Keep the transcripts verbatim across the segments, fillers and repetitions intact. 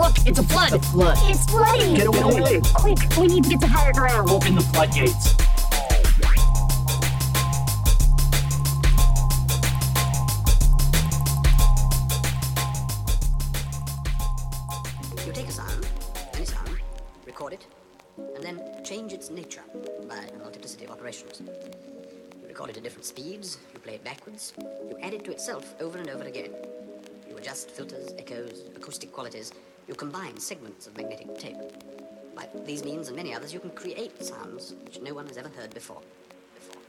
Look, it's a flood. It's a flood. It's flooding. Get away. Quick, we need to get to higher ground. Open the floodgates. You take a sound, any sound, record it, and then change its nature by a multiplicity of operations. You record it at different speeds, you play it backwards, you add it to itself over and over again. You adjust filters, echoes, acoustic qualities. You combine segments of magnetic tape. By these means and many others, you can create sounds which no one has ever heard before. Before.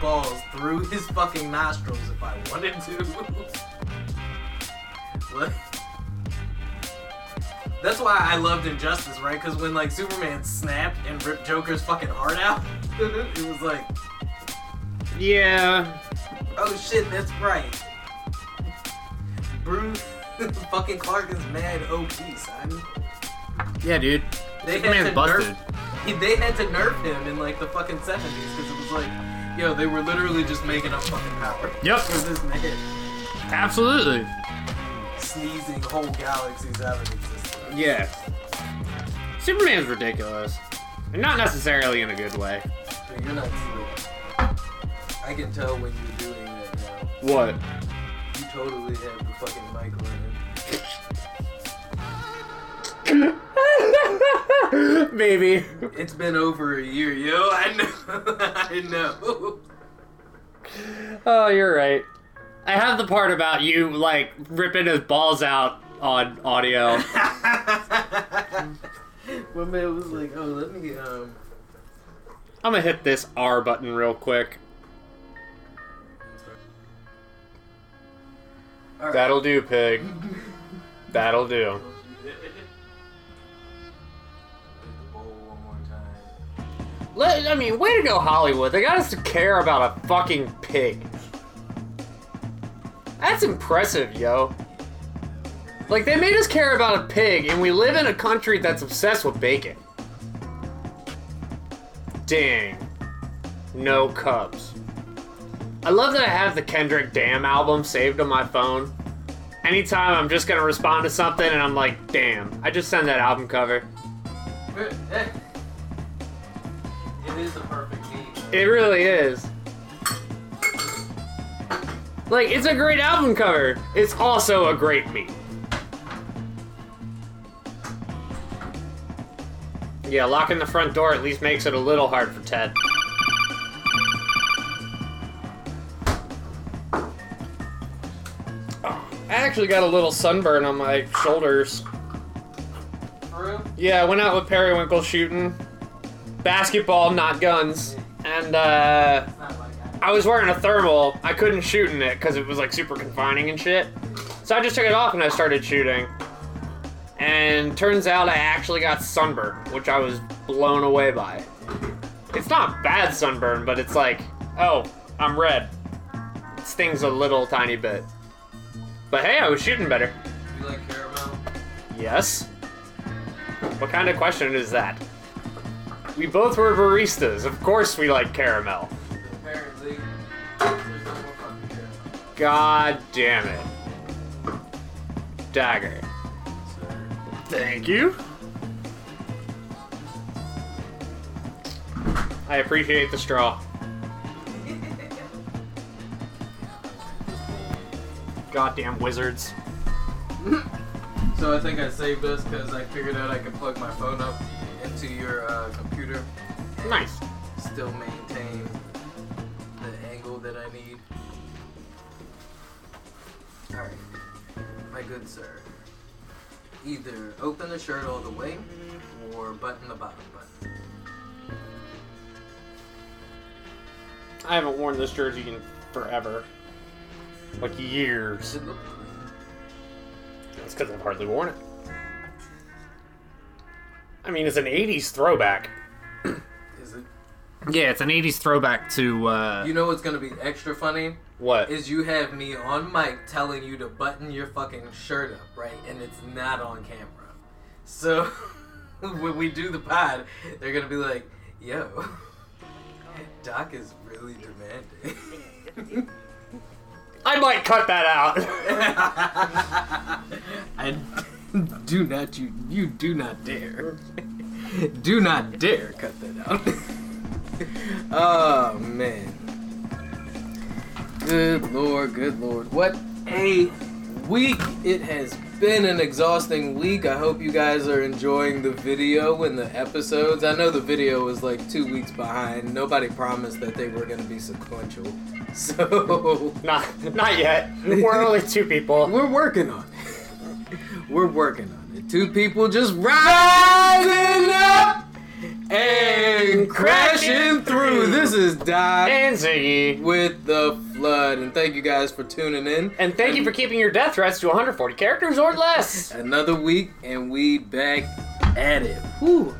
Balls through his fucking nostrils if I wanted to. What? That's why I loved Injustice, right? Because when, like, Superman snapped and ripped Joker's fucking heart out, it was like... Yeah. Oh shit, that's right. Bruce fucking Clark is mad O P, son. Yeah, dude. They had, busted. Nerf, they had to nerf him in like the fucking seventies because it was like, yo, they were literally just making up fucking power. Yep. For this nigga. Absolutely. Sneezing whole galaxies out of existence. Yeah. Superman's ridiculous. And not necessarily in a good way. Dude, you're not sleeping. I can tell when you're doing that now. What? You totally have the fucking mic on it. Baby. It's been over a year, yo. I know. I know. Oh, you're right. I have the part about you, like, ripping his balls out on audio. One man was like, oh, let me, um... I'm gonna hit this R button real quick. Right. That'll do, pig. That'll do. Let, I mean, way to go, Hollywood. They got us to care about a fucking pig. That's impressive, yo. Like, they made us care about a pig, and we live in a country that's obsessed with bacon. Dang. No Cubs. I love that I have the Kendrick Damn album saved on my phone. Anytime I'm just gonna respond to something and I'm like, damn, I just send that album cover. It is the perfect beat. It really is. Like, it's a great album cover. It's also a great meme. Yeah, locking the front door at least makes it a little hard for Ted. I actually got a little sunburn on my shoulders. For real? Yeah, I went out with periwinkle shooting. Basketball, not guns. And, uh... I was wearing a thermal. I couldn't shoot in it because it was, like, super confining and shit. So I just took it off and I started shooting. And turns out I actually got sunburn, which I was blown away by. It's not bad sunburn, but it's like, oh, I'm red. It stings a little tiny bit. But hey, I was shooting better. You like caramel? Yes. What kind of question is that? We both were baristas. Of course we like caramel. Apparently, there's no more fucking caramel. God damn it. Dagger. Sir. Thank you. I appreciate the straw. Goddamn wizards. So I think I saved this because I figured out I could plug my phone up into your uh, computer. Nice. Still maintain the angle that I need. Alright, my good sir. Either open the shirt all the way or button the bottom button. I haven't worn this jersey in forever. Like years. That's because I've hardly worn it. I mean, it's an eighties throwback. Is it? Yeah, it's an eighties throwback to, uh... You know what's going to be extra funny? What? Is you have me on mic telling you to button your fucking shirt up, right? And it's not on camera. So, when we do the pod, they're going to be like, yo, Doc is really demanding. I might cut that out. I do not, you, you do not dare. Do not dare cut that out. Oh, man. Good Lord, good Lord. What a week it has been. An exhausting week. I hope you guys are enjoying the video and the episodes. I know the video was like two weeks behind. Nobody promised that they were going to be sequential. So... Not, not yet. We're only two people. We're working on it. We're working on it. Two people just rising up and crashing through. This is Dime with the Flood. And thank you guys for tuning in. And thank you for keeping your death threats to one hundred forty characters or less. Another week and we back at it. Whew.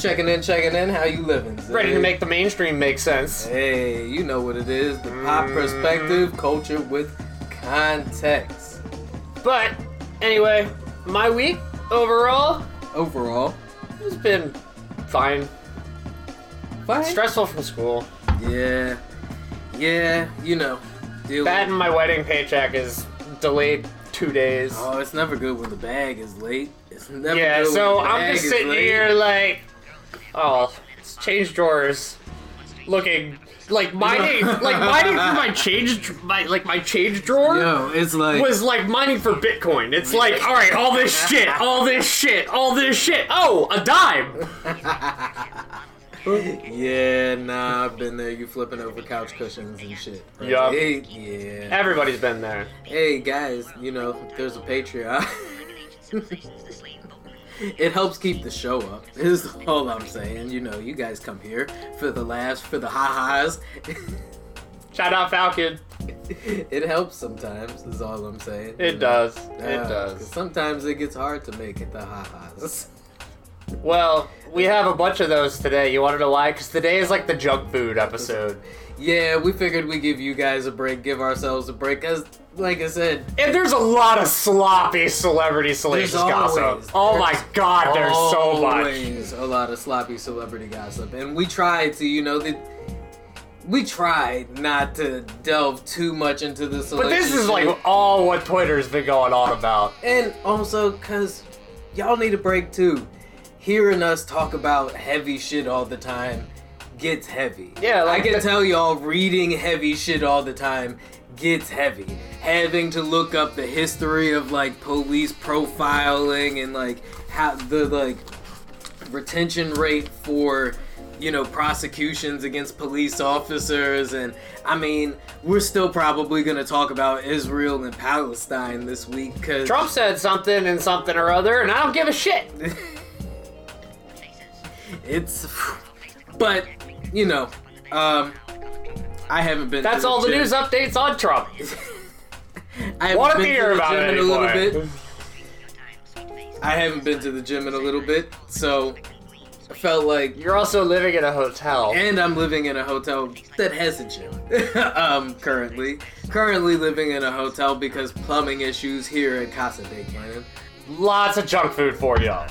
Checking in, checking in. How you living? Ready to make the mainstream make sense. Hey, you know what it is. The pop mm. perspective, culture with context. But, anyway, my week, overall... Overall? It's been fine. Fine? Stressful from school. Yeah. Yeah, you know. Deal that with and my wedding paycheck is delayed two days. Oh, it's never good when the bag is late. It's never yeah, good so when the I'm bag just sitting late. Here like... Oh, it's change drawers. Looking like mining, like mining for my change, my like my change drawer. No, it's like was like mining for Bitcoin. It's like, all right, all this shit, all this shit, all this shit. Oh, a dime. Yeah, nah, I've been there. You flipping over couch cushions and shit. Right? Yup. Hey, yeah. Everybody's been there. Hey guys, you know there's a Patreon. It helps keep the show up, is all I'm saying. You know, you guys come here for the laughs, for the ha-has. Shout out Falcon. It helps sometimes, is all I'm saying. It you know? does. Uh, it does. Sometimes it gets hard to make it the ha-has. Well, we have a bunch of those today. You want to know why? Because today is like the junk food episode. Yeah, we figured we give you guys a break, give ourselves a break, because... Like I said, and there's a lot of sloppy celebrity salacious gossip. Oh my God, there's so much. There's a lot of sloppy celebrity gossip, and we tried to, you know, the, we tried not to delve too much into the salacious. But this is like all what Twitter's been going on about. And also, cause y'all need a break too. Hearing us talk about heavy shit all the time gets heavy. Yeah, like I can the- tell y'all, reading heavy shit all the time gets heavy. Having to look up the history of like police profiling and like how the like retention rate for, you know, prosecutions against police officers. And I mean, we're still probably going to talk about Israel and Palestine this week because Trump said something and something or other, and I don't give a shit. It's but you know um I haven't been. That's all the news updates on Trump. I want to hear about it anyway. I haven't been to the gym in a little bit, so I felt like you're also living in a hotel, and I'm living in a hotel that has a gym. um, currently, currently living in a hotel because plumbing issues here at Casa de Cannon. Lots of junk food for y'all.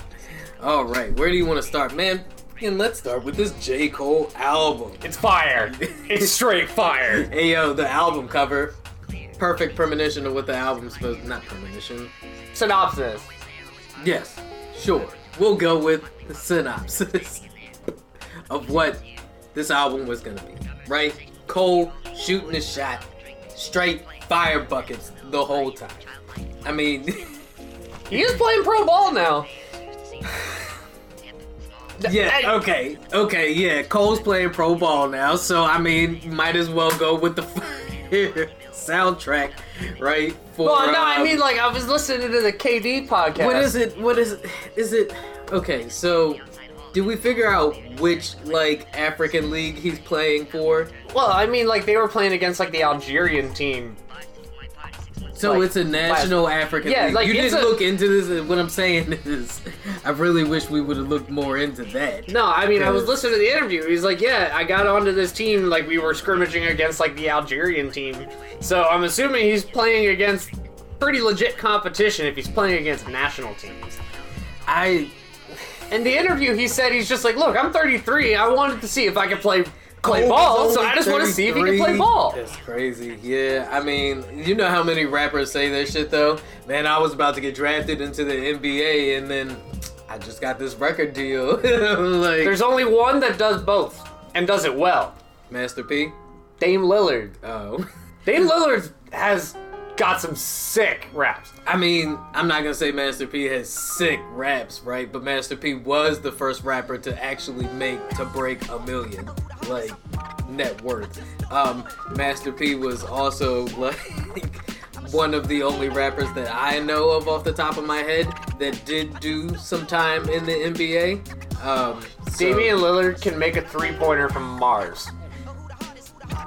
All right, where do you want to start, man? And let's start with this J. Cole album. It's fire. It's straight fire. Hey, yo, the album cover. Perfect premonition of what the album's supposed to be. Not premonition. Synopsis. Yes, sure. We'll go with the synopsis of what this album was going to be, right? Cole shooting his shot. Straight fire buckets the whole time. I mean... He is playing pro ball now. Yeah, okay, okay, yeah, Cole's playing pro ball now, so, I mean, might as well go with the soundtrack, right? For, well, no, um, I mean, like, I was listening to the K D podcast. What is it, what is it, is it, okay, so, did we figure out which, like, African league he's playing for? Well, I mean, like, they were playing against, like, the Algerian team. So like, it's a national last, African yeah, league. Like you didn't a, look into this. What I'm saying is, I really wish we would have looked more into that. No, I mean, cause... I was listening to the interview. He's like, yeah, I got onto this team. Like, we were scrimmaging against, like, the Algerian team. So I'm assuming he's playing against pretty legit competition if he's playing against national teams. I... In the interview, he said he's just like, look, I'm thirty-three. I wanted to see if I could play play ball, so I just want to see if he can play ball. That's crazy. Yeah, I mean, you know how many rappers say that shit, though? Man, I was about to get drafted into the N B A, and then I just got this record deal. Like, there's only one that does both, and does it well. Master P? Dame Lillard. Oh. Dame Lillard has... got some sick raps. I mean, I'm not gonna say Master P has sick raps, right? But Master P was the first rapper to actually make, to break a million, like, net worth. Um, Master P was also, like, one of the only rappers that I know of off the top of my head that did do some time in the N B A. Um, so, Damian Lillard can make a three-pointer from Mars.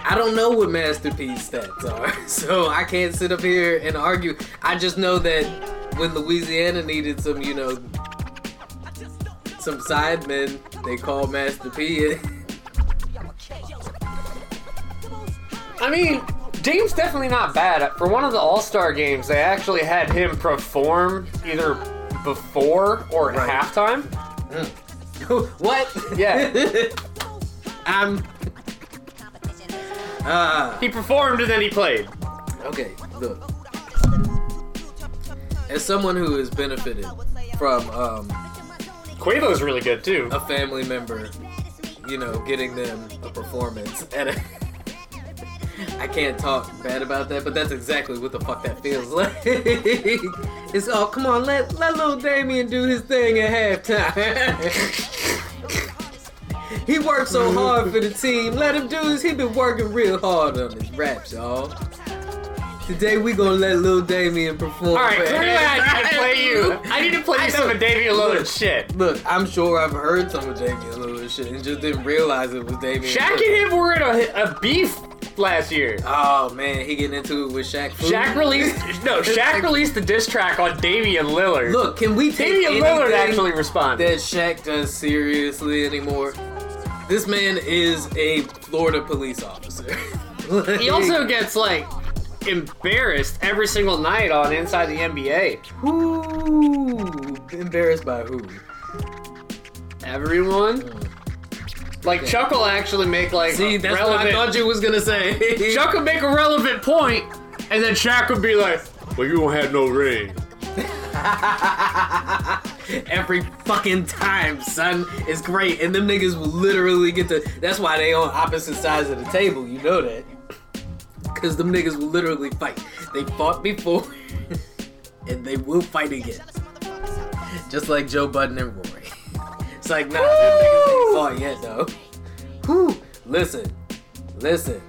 I don't know what Master P's stats are, so I can't sit up here and argue. I just know that when Louisiana needed some, you know, some sidemen, they called Master P in. I mean, Dame's definitely not bad. For one of the All-Star games, they actually had him perform either before or at right. halftime. Mm. What? Yeah. I'm... Uh, he performed and then he played. Okay, look. As someone who has benefited from... Um, Quavo's really good, too. A family member, you know, getting them a performance. At a, I can't talk bad about that, but that's exactly what the fuck that feels like. It's all, come on, let, let little Damien do his thing at halftime. He worked so hard for the team. Let him do this. He been working real hard on his raps, y'all. Today we gonna let Lil Damien perform. All right, clearly I need to play you. I need to play you some of Damian Lillard's shit. Look, I'm sure I've heard some of Damian Lillard's shit and just didn't realize it was Damian Lillard. Shaq and him were in a, a beef last year. Oh man, he getting into it with Shaq. Food. Shaq released no. Shaq released the diss track on Damian Lillard. Look, can we take Damian Lillard actually responded? That Shaq does seriously anymore? This man is a Florida police officer. Like, he also gets, like, embarrassed every single night on Inside the N B A. Who? Embarrassed by who? Everyone. Mm. Like, okay. Chuck will actually make, like, See, that's relevant, what I thought you was going to say. Chuck will make a relevant point, and then Shaq would be like, well, you don't have no ring. Every fucking time, son, it's great, and them niggas will literally get to. That's why they on opposite sides of the table. You know that, cause them niggas will literally fight. They fought before, and they will fight again. Just like Joe Budden and Rory. It's like, nah, them niggas ain't fought yet though. Whew. Listen, listen.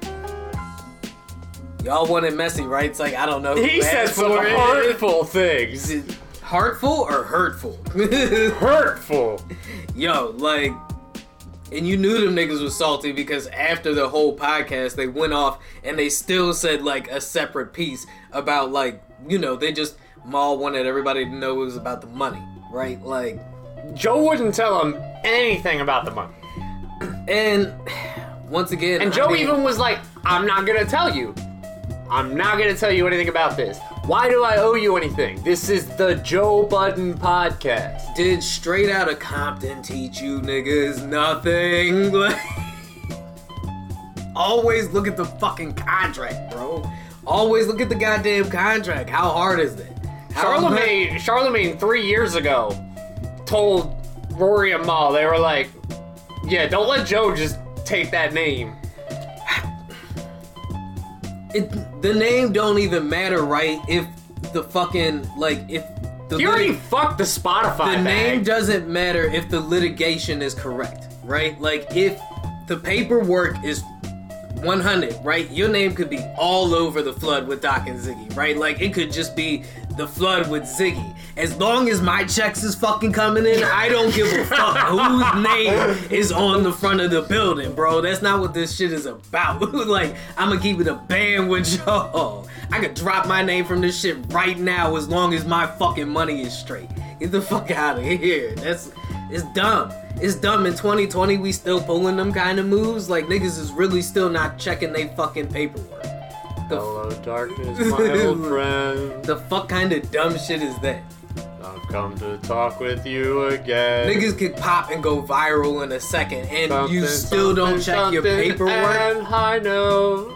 Y'all wanted messy, right? It's like, I don't know. He said some hurtful things. Heartful or hurtful? Hurtful. Yo, like, and you knew them niggas was salty because after the whole podcast, they went off and they still said, like, a separate piece about, like, you know, they just, Ma wanted everybody to know it was about the money, right? Like, Joe wouldn't tell them anything about the money. And, once again... And Joe I mean, even was like, I'm not gonna tell you. I'm not gonna tell you anything about this. Why do I owe you anything? This is the Joe Budden podcast. Did Straight Outta Compton teach you niggas nothing? Like, always look at the fucking contract, bro. Always look at the goddamn contract. How hard is that? Charlamagne, Charlamagne three years ago told Rory and Ma, they were like, yeah, don't let Joe just take that name. It, the name don't even matter, right? If the fucking, like, if... the You already lit- fucked the Spotify The bag. Name doesn't matter if the litigation is correct, right? Like, if the paperwork is one hundred, right? Your name could be all over the flood with Doc and Ziggy, right? Like, it could just be the flood with Ziggy. As long as my checks is fucking coming in, I don't give a fuck whose name is on the front of the building, bro. That's not what this shit is about. Like, I'm gonna keep it a band with y'all. I could drop my name from this shit right now as long as my fucking money is straight. Get the fuck out of here. That's, it's dumb. It's dumb. In twenty twenty, we still pulling them kind of moves. Like, niggas is really still not checking they fucking paperwork. The Hello, f- darkness, my old friend. The fuck kind of dumb shit is that? Not Come to talk with you again. Niggas could pop and go viral in a second, and something, you still don't check your paperwork. And I know.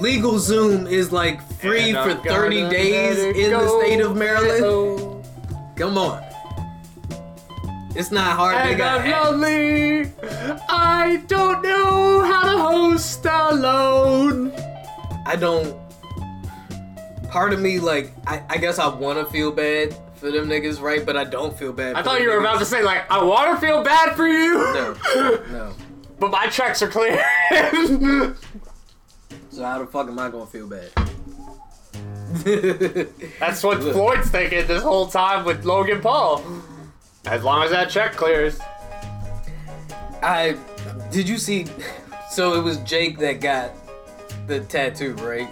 Legal Zoom is like free for thirty days in go. the state of Maryland. Hello. Come on. It's not hard and to get. I'm lonely. I don't know how to host alone. I don't. Part of me, like, I, I guess I want to feel bad for them niggas, right? But I don't feel bad. I for thought them you were niggas. about to say, like, I want to feel bad for you. No, no. But my checks are clear. So how the fuck am I gonna feel bad? That's what Look. Floyd's thinking this whole time with Logan Paul. As long as that check clears. I did you see? So it was Jake that got the tattoo, right?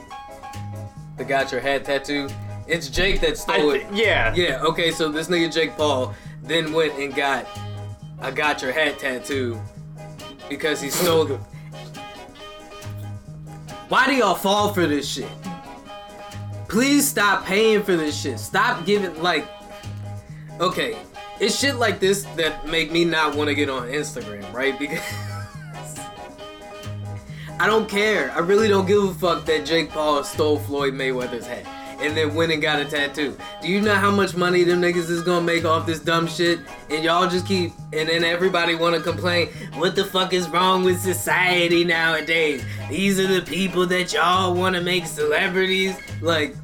The got your hat tattoo. It's Jake that stole th- it. Yeah. Yeah. Okay. So this nigga Jake Paul then went and got a got your hat tattoo because he stole it. Why do y'all fall for this shit? Please stop paying for this shit. Stop giving, like, okay, it's shit like this that make me not want to get on Instagram, right? Because I don't care. I really don't give a fuck that Jake Paul stole Floyd Mayweather's hat and then went and got a tattoo. Do you know how much money them niggas is gonna make off this dumb shit? And y'all just keep, and then everybody wanna complain, what the fuck is wrong with society nowadays? These are the people that y'all wanna make celebrities. Like,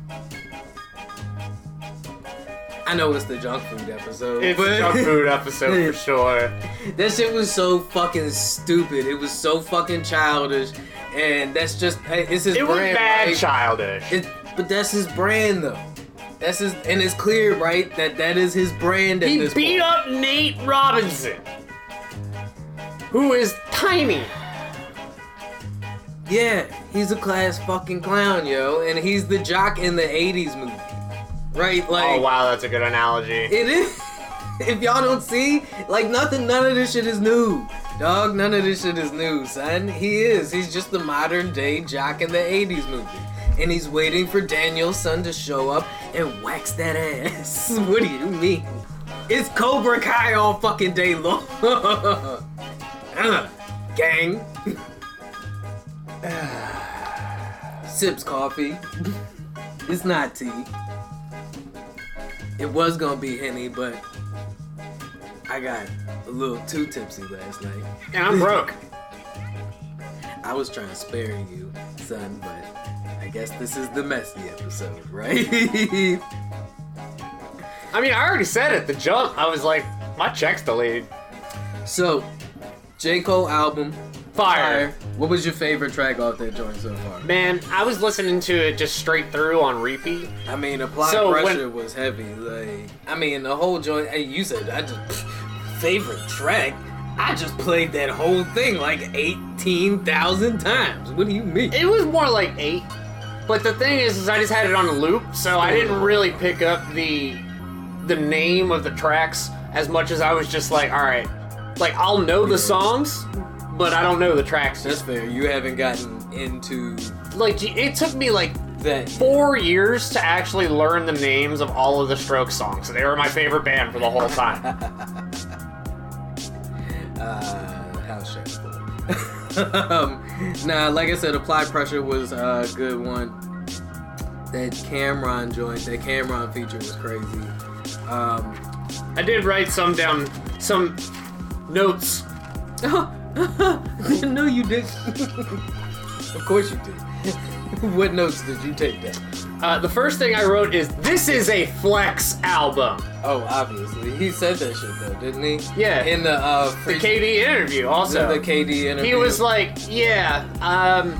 I know it's the junk food episode. It's but... the junk food episode for sure. That shit was so fucking stupid. It was so fucking childish. And that's just, it's his it brand. It was bad right? childish. It, But that's his brand, though. That's his, and it's clear, right, that that is his brand at he this point. He beat up Nate Robinson, who is tiny. Yeah, he's a class fucking clown, yo, and he's the jock in the eighties movie, right? Like, oh wow, that's a good analogy. It is. If y'all don't see, like, nothing, none of this shit is new, dog. None of this shit is new, son. He is. He's just the modern day jock in the eighties movie. And he's waiting for Daniel's son to show up and wax that ass. What do you mean? It's Cobra Kai all fucking day long. uh, gang. Sips coffee. It's not tea. It was gonna be Henny, but I got a little too tipsy last night. And I'm broke. I was trying to spare you, son, but... I guess this is the messy episode, right? I mean, I already said it. The jump, I was like, my check's delayed. So, J. Cole album, Fire. Fire. What was your favorite track off that joint so far? Man, I was listening to it just straight through on repeat. I mean, Applied so Pressure when... was heavy. Like, I mean, the whole joint, hey, you said, I just, favorite track? I just played that whole thing like eighteen thousand times. What do you mean? It was more like eight. But the thing is, is I just had it on a loop, so I didn't really pick up the the name of the tracks as much as I was just like, all right, like I'll know the songs, but I don't know the tracks. That's fair. You haven't gotten into like it took me like that four years to actually learn the names of all of the Strokes songs. They were my favorite band for the whole time. uh, how shameful. um, nah, like I said, Applied Pressure was a good one. That Cam'ron joint, that Cam'ron feature was crazy. Um, I did write some down, some notes. No, you did. Of course you did. What notes did you take down? Uh, the first thing I wrote is, this is a flex album. Oh, obviously. He said that shit, though, didn't he? Yeah. In the, uh... the K D interview, also. The K D interview. He was like, yeah, um...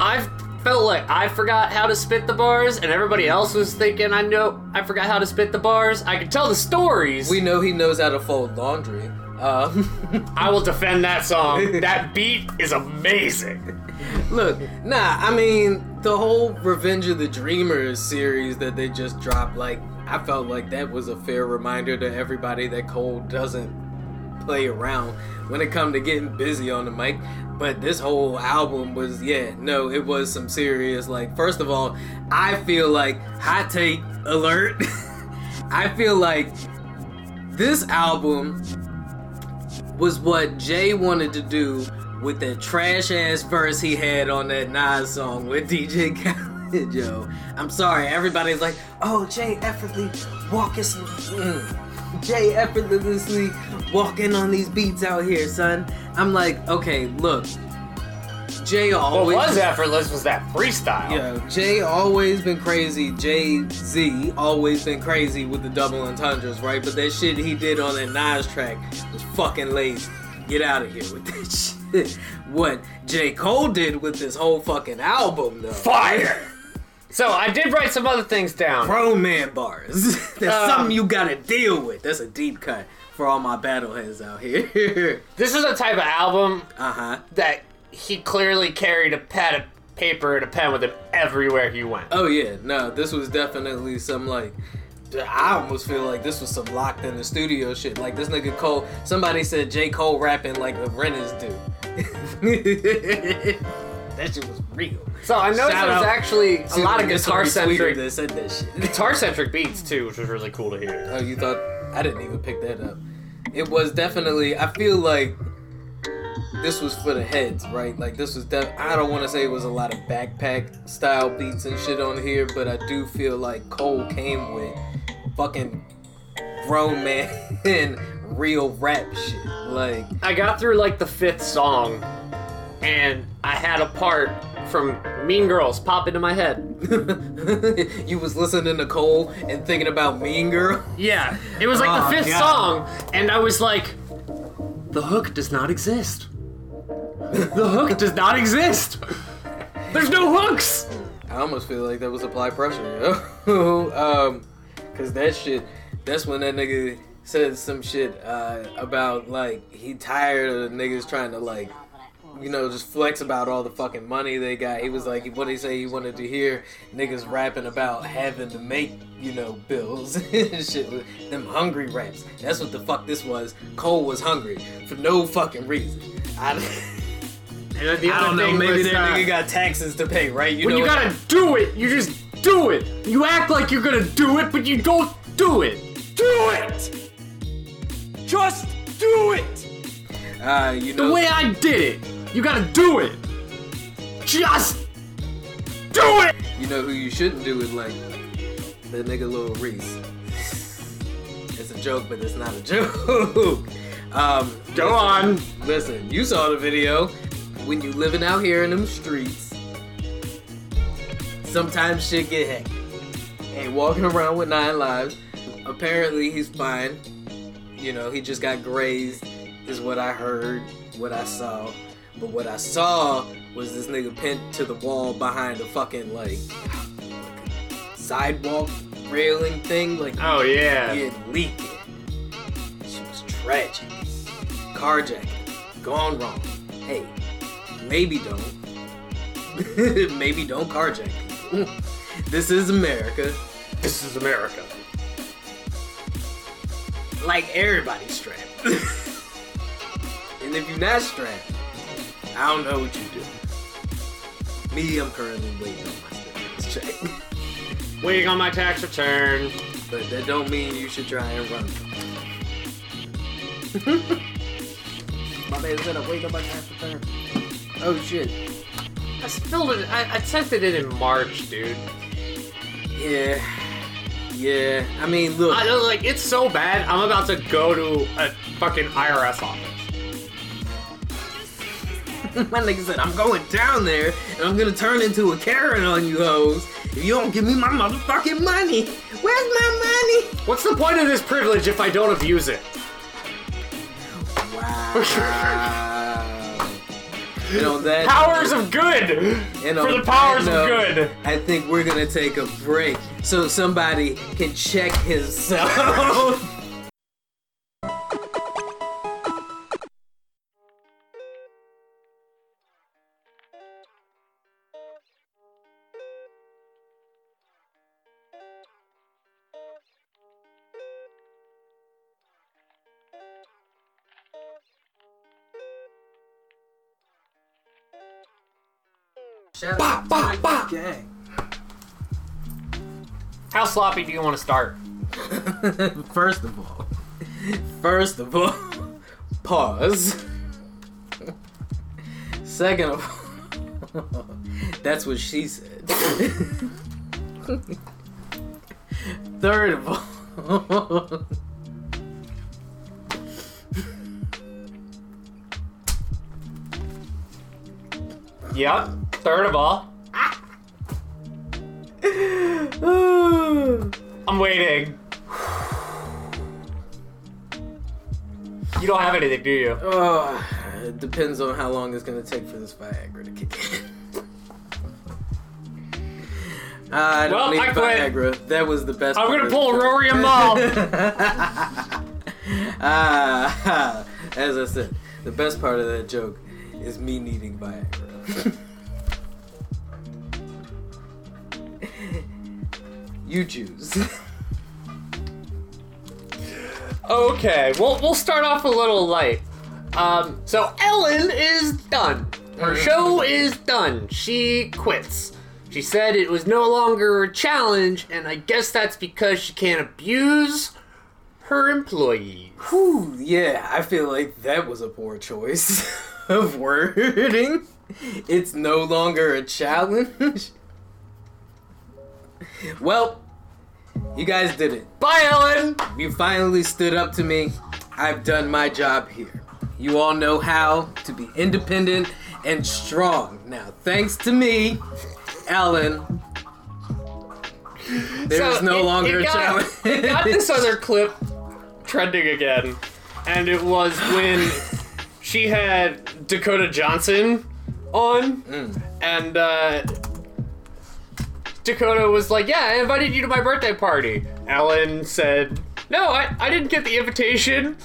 I felt like I forgot how to spit the bars, and everybody else was thinking, I know, I forgot how to spit the bars. I can tell the stories. We know he knows how to fold laundry. Um... I will defend that song. That beat is amazing. Look, nah, I mean, the whole Revenge of the Dreamers series that they just dropped, like, I felt like that was a fair reminder to everybody that Cole doesn't play around when it comes to getting busy on the mic. But this whole album was, yeah, no, it was some serious, like, first of all, I feel like, hot take alert, I feel like this album was what Jay wanted to do with that trash ass verse he had on that Nas song with D J Khaled, yo. I'm sorry, everybody's like, oh, Jay effortlessly walking, mm, Jay effortlessly walking on these beats out here, son. I'm like, okay, look, Jay always. What was effortless was that freestyle. Yeah, Jay always been crazy. Jay-Z always been crazy with the double entendres, right? But that shit he did on that Nas track was fucking lazy. Get out of here with that shit. What J. Cole did with this whole fucking album, though. Fire! So, I did write some other things down. Pro man bars. That's uh, something you gotta deal with. That's a deep cut for all my battleheads out here. This is a type of album uh-huh. that he clearly carried a pad of paper and a pen with him everywhere he went. Oh, yeah. No, this was definitely some, like... I almost feel like this was some locked in the studio shit. Like, this nigga Cole... Somebody said J. Cole rapping like the Renters do. That shit was real. So I noticed Shout there was actually a lot of guitar centric that said that shit. Guitar centric beats too, which was really cool to hear. Oh, you thought I didn't even pick that up. It was definitely, I feel like this was for the heads, right? Like this was def- I don't want to say it was a lot of backpack style beats and shit on here, but I do feel like Cole came with fucking grown man and real rap shit. Like I got through like the fifth song and I had a part from Mean Girls pop into my head. You was listening to Cole and thinking about Mean Girls? Yeah. It was like oh, the fifth God. song and I was like, the hook does not exist. The hook does not exist. There's no hooks. I almost feel like that was Applied Pressure, yo. um, Cause that shit, that's when that nigga said some shit uh, about, like, he tired of the niggas trying to, like, you know, just flex about all the fucking money they got. He was like, what did he say? He wanted to hear niggas rapping about having to make, you know, bills and shit. Them hungry raps. That's what the fuck this was. Cole was hungry for no fucking reason. I, and the I don't know. Maybe was, that uh, nigga got taxes to pay, right? You when know you gotta I, do it, you just do it. You act like you're gonna do it, but you don't do it. Do it! Just do it! Uh, you know, the way I did it. You gotta do it. Just do it! You know who you shouldn't do it like? That nigga Lil Reese. It's a joke, but it's not a joke. um, Go listen, on. Listen, you saw the video. When you living out here in them streets, sometimes shit get hectic. Ain't walking around with nine lives. Apparently, he's fine. You know, he just got grazed, is what I heard, what I saw. But what I saw was this nigga pinned to the wall behind a fucking, like, sidewalk railing thing. Like, oh, yeah. He had leaked it. She was tragic. Carjacking. Gone wrong. Hey, maybe don't. Maybe don't carjack people. This is America. This is America. Like, everybody's strapped. And if you're not strapped, I don't know what you do. Me, I'm currently waiting on my stimulus check. Waiting on my tax return. But that don't mean you should try and run. My man said I'm waiting on my tax return. Oh, shit. I spilled it. I, I tested it in March, dude. Yeah. Yeah, I mean, look. I know, like, it's so bad, I'm about to go to a fucking I R S office. My nigga said, I'm going down there, and I'm gonna turn into a Karen on you hoes if you don't give me my motherfucking money. Where's my money? What's the point of this privilege if I don't abuse it? Wow. And on that powers of good! For the powers of good! I think we're gonna take a break. So somebody can check himself. Bah, bah, bah. Gang. How sloppy do you want to start? First of all, first of all, pause. Second of all, that's what she said. Third of all, yeah, third of all, I'm waiting. You don't have anything, do you? Oh, it depends on how long it's going to take for this Viagra to kick in. I don't well, need I Viagra. Quit. That was the best. I'm going to pull Rory and Mom. uh, as I said, the best part of that joke is me needing Viagra. You choose. Okay, we'll we'll start off a little light. Um, so Ellen is done. Her show is done. She quits. She said it was no longer a challenge, and I guess that's because she can't abuse her employees. Whew, yeah, I feel like that was a poor choice of wording. It's no longer a challenge. Well, you guys did it. Bye, Ellen! You finally stood up to me. I've done my job here. You all know how to be independent and strong. Now, thanks to me, Ellen, there is so no it, longer it got, a challenge. It got this other clip trending again, and it was when she had Dakota Johnson on, mm. and, uh... Dakota was like, yeah, I invited you to my birthday party. Ellen said, no, I, I didn't get the invitation.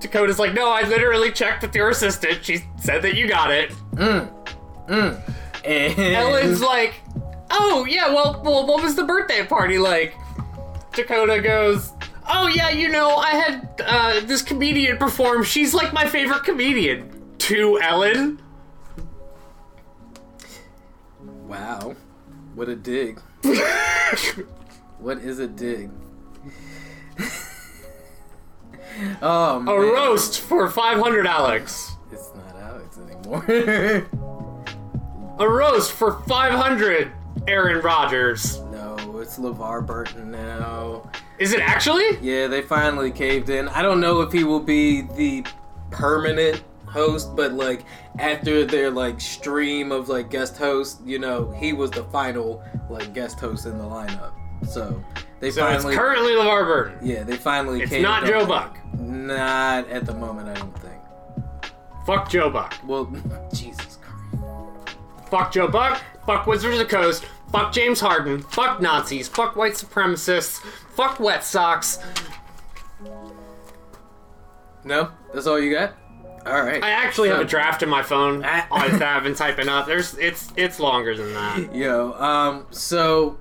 Dakota's like, no, I literally checked with your assistant. She said that you got it. Mm. Mm. And Ellen's like, oh, yeah, well, well, what was the birthday party like? Dakota goes, oh, yeah, you know, I had uh, this comedian perform. She's like my favorite comedian. To Ellen. Wow. What a dig. What is a dig? Oh, man. A roast for five hundred, Alex. It's not Alex anymore. A roast for five hundred, Aaron Rodgers. No, it's LeVar Burton now. Is it actually? Yeah, they finally caved in. I don't know if he will be the permanent host, but like after their like stream of like guest hosts, you know, he was the final like guest host in the lineup. So they so finally it's currently LeVar Burton. Yeah, they finally it's came. It's not Joe Buck. Not at the moment, I don't think. Fuck Joe Buck. Well, Jesus Christ. Fuck Joe Buck. Fuck Wizards of the Coast. Fuck James Harden. Fuck Nazis. Fuck white supremacists. Fuck wet socks. No, that's all you got. All right. I actually so, have a draft in my phone I, that I've been typing up. There's it's it's longer than that. Yo, um, so,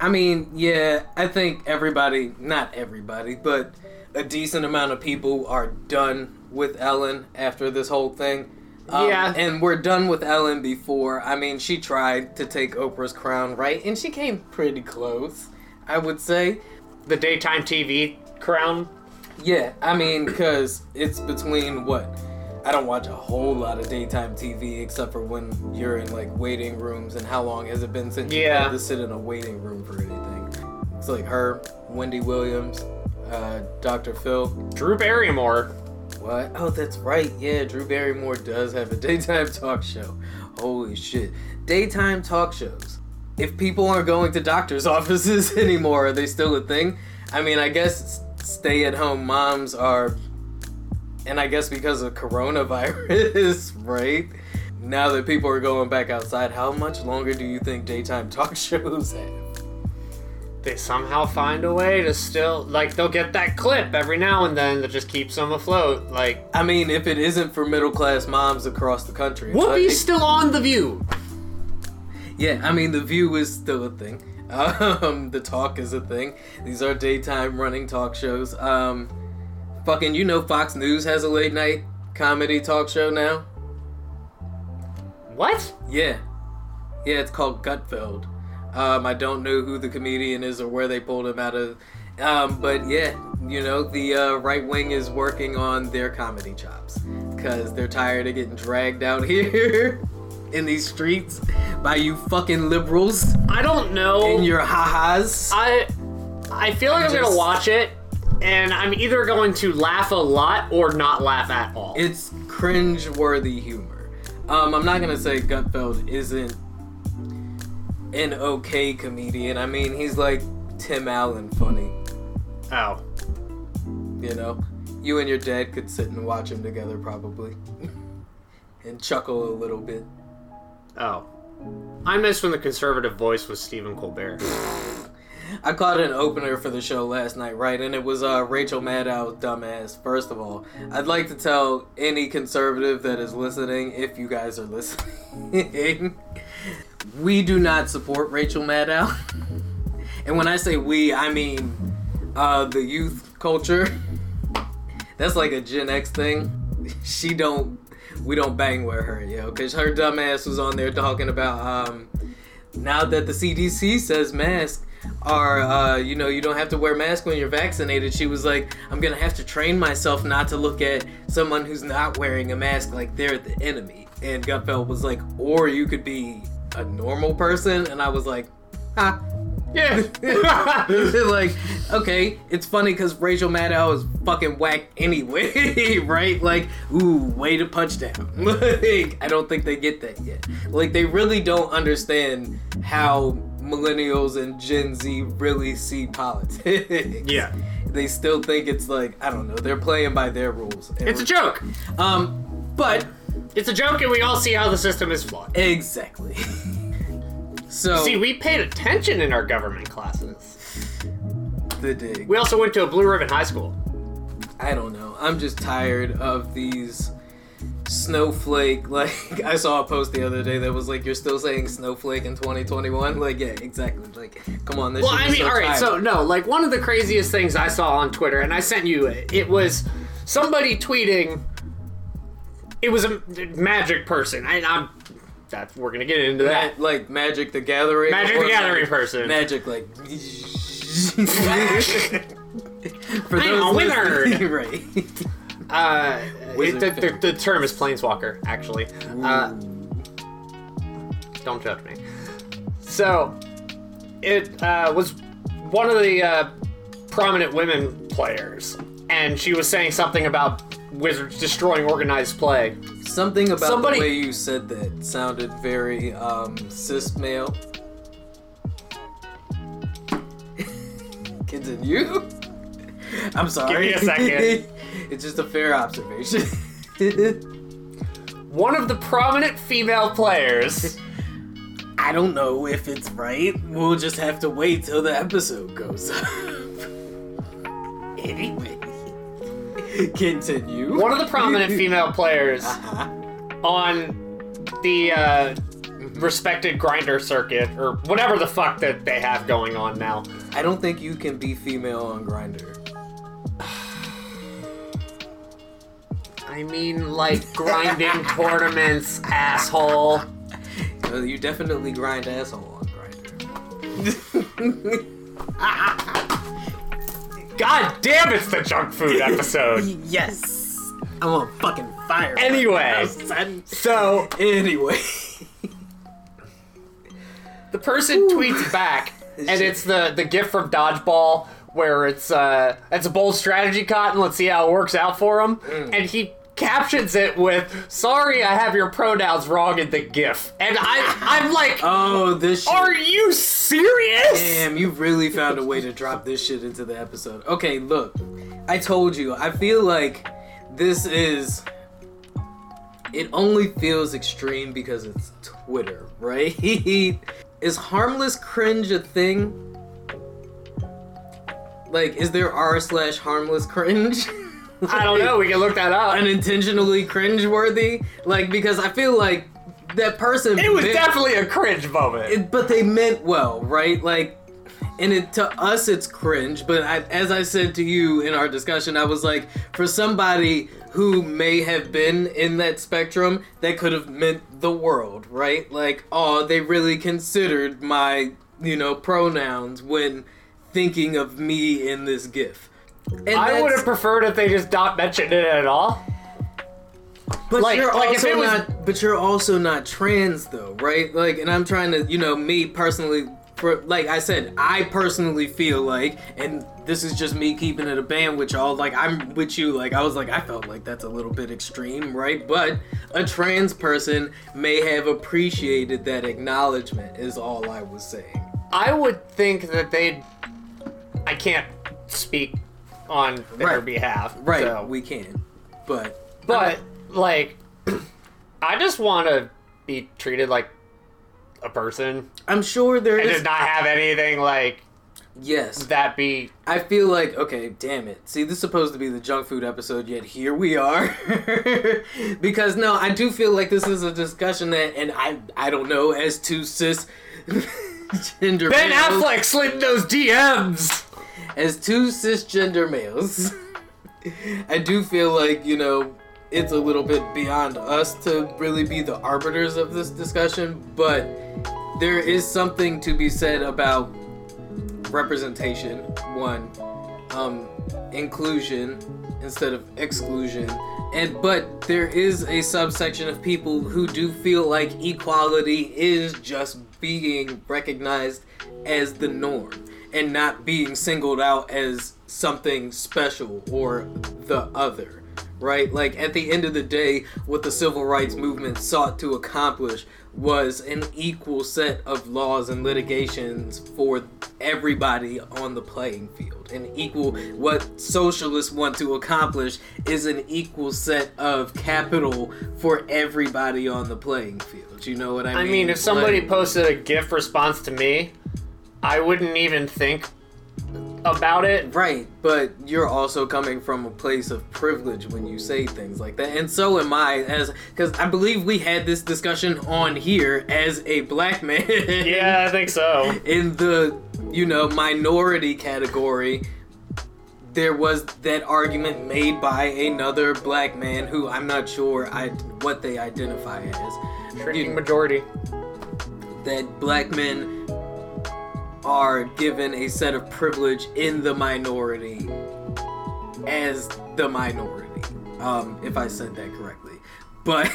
I mean, yeah, I think everybody, not everybody, but a decent amount of people are done with Ellen after this whole thing. Um, yeah. And we're done with Ellen before. I mean, she tried to take Oprah's crown, right? And she came pretty close, I would say. The daytime T V crown. Yeah, I mean, because it's between what? I don't watch a whole lot of daytime T V except for when you're in, like, waiting rooms, and how long has it been since yeah. you had to sit in a waiting room for anything? It's like her, Wendy Williams, uh, Doctor Phil. Drew Barrymore. What? Oh, that's right. Yeah, Drew Barrymore does have a daytime talk show. Holy shit. Daytime talk shows. If people aren't going to doctor's offices anymore, are they still a thing? I mean, I guess it's stay-at-home moms are, and I guess because of coronavirus, right? Now that people are going back outside, how much longer do you think daytime talk shows have? They somehow find a way to still, like, they'll get that clip every now and then that just keeps them afloat. Like, I mean, if it isn't for middle-class moms across the country, Whoopi's still on The View. Yeah, I mean, The View is still a thing. Um, the talk is a thing. These are daytime running talk shows. Um, fucking, you know, Fox News has a late night comedy talk show now. What? Yeah. Yeah, it's called Gutfeld. Um, I don't know who the comedian is or where they pulled him out of. Um, but yeah, you know, the uh, right wing is working on their comedy chops because they're tired of getting dragged out here in these streets by you fucking liberals. I don't know. In your ha-has. I, I feel like I'm, I'm just... going to watch it and I'm either going to laugh a lot or not laugh at all. It's cringe-worthy humor. Um, I'm not going to say Gutfeld isn't an okay comedian. I mean, he's like Tim Allen funny. Ow. You know, you and your dad could sit and watch him together probably and chuckle a little bit. Oh. I missed when the conservative voice was Stephen Colbert. I caught an opener for the show last night, right? And it was uh, Rachel Maddow, dumbass. First of all, I'd like to tell any conservative that is listening, if you guys are listening, we do not support Rachel Maddow. And when I say we, I mean uh, the youth culture. That's like a Gen X thing. She don't, we don't bang with her, yo. Because her dumbass was on there talking about um, now that the C D C says masks are, uh, you know, you don't have to wear masks when you're vaccinated. She was like, I'm going to have to train myself not to look at someone who's not wearing a mask like they're the enemy. And Gutfeld was like, or you could be a normal person. And I was like, ha. Yeah. Like, okay, it's funny because Rachel Maddow is fucking whack anyway, right? Like, ooh, way to punch down. Like, I don't think they get that yet. Like, they really don't understand how millennials and Gen Z really see politics. Yeah. They still think it's like, I don't know, they're playing by their rules. It's a joke. Um, but... It's a joke and we all see how the system is flawed. Exactly. So, see, we paid attention in our government classes. The dig. We also went to a Blue Ribbon High School. I don't know. I'm just tired of these snowflake. Like, I saw a post the other day that was like, you're still saying snowflake in twenty twenty-one? Like, yeah, exactly. Like, come on. This well, I mean, so all right. Tired. So, no, like, one of the craziest things I saw on Twitter, and I sent you it, it was somebody tweeting. It was a magic person. I, I'm. That's, we're gonna get into that. Ma- like Magic the Gathering? Magic the Gathering like, person. Magic, like... For I'm a wizard! Right. Uh, it, the, the, the term is planeswalker, actually. Uh, don't judge me. So, it uh, was one of the uh, prominent women players, and she was saying something about Wizards destroying organized play. Something about Somebody... the way you said that sounded very um, cis male. Continue. I'm sorry. Give me a second. It's just a fair observation. One of the prominent female players. I don't know if it's right. We'll just have to wait till the episode goes up. Anyway. Continue. One of the prominent female players uh-huh. on the uh, respected Grindr circuit, or whatever the fuck that they have going on now. I don't think you can be female on Grindr. I mean, like, grinding tournaments, asshole. You definitely grind asshole on Grindr. God damn, it's the junk food episode. Yes. I'm on fucking fire. Anyway. So, anyway. The person Ooh. tweets back, and Shit. it's the, the gif from Dodgeball, where it's, uh, it's a bold strategy, Cotton. Let's see how it works out for him. Mm. And he captions it with, sorry, I have your pronouns wrong in the gif. And I, I'm like, oh, this shit. Are you serious? Damn, you really found a way to drop this shit into the episode. Okay, look, I told you, I feel like this is, it only feels extreme because it's Twitter, right? Is harmless cringe a thing? Like, is there r slash harmless cringe? I don't know, we can look that up. Unintentionally cringeworthy? Like, because I feel like that person... It was meant, definitely a cringe moment. It, but they meant well, right? Like, and it, to us it's cringe, but I, as I said to you in our discussion, I was like, for somebody who may have been in that spectrum, that could have meant the world, right? Like, oh, they really considered my, you know, pronouns when... thinking of me in this GIF. And I would have preferred if they just not mentioned it at all. But like, you're like also if it was... not. But you're also not trans, though, right? Like, and I'm trying to, you know, me personally. For, like I said, I personally feel like, and this is just me keeping it a band with y'all, like I'm with you, like I was like, I felt like that's a little bit extreme, right? But a trans person may have appreciated that acknowledgement is all I was saying. I would think that they'd, I can't speak on their right. behalf. Right, so. We can, but. But, like, I just want to be treated like a person. I'm sure there and is... And does not have anything like... Yes. That be... I feel like, okay, damn it. See, this is supposed to be the junk food episode, yet here we are. Because, no, I do feel like this is a discussion that, and I I don't know, as two cis gender Ben males, Affleck slid those D Ms! As two cisgender males, I do feel like, you know, it's a little bit beyond us to really be the arbiters of this discussion, but... There is something to be said about representation, one, um, inclusion instead of exclusion, and but there is a subsection of people who do feel like equality is just being recognized as the norm and not being singled out as something special or the other, right? Like, at the end of the day, what the civil rights movement sought to accomplish was an equal set of laws and litigations for everybody on the playing field. An equal, what socialists want to accomplish is an equal set of capital for everybody on the playing field. You know what I mean? I mean, if somebody like, posted a GIF response to me, I wouldn't even think about it. Right, but you're also coming from a place of privilege when you say things like that, and so am I, as because I believe we had this discussion on here as a black man. Yeah, I think so. In the, you know, minority category, there was that argument made by another black man who I'm not sure I, what they identify as. Shrinking majority. That black men are given a set of privilege in the minority as the minority, um, if I said that correctly. But,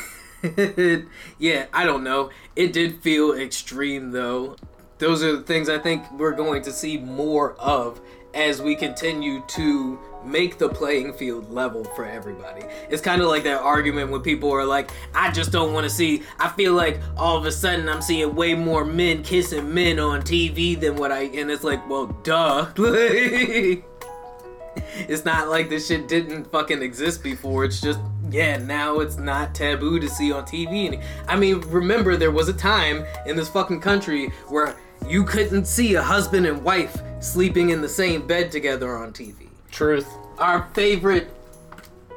yeah, I don't know. It did feel extreme, though. Those are the things I think we're going to see more of as we continue to make the playing field level for everybody. It's kind of like that argument when people are like, I just don't want to see, I feel like all of a sudden I'm seeing way more men kissing men on T V than what I, and it's like, well, duh. It's not like this shit didn't fucking exist before. It's just, yeah, now it's not taboo to see on T V. I mean, remember there was a time in this fucking country where you couldn't see a husband and wife sleeping in the same bed together on T V. Truth. Our favorite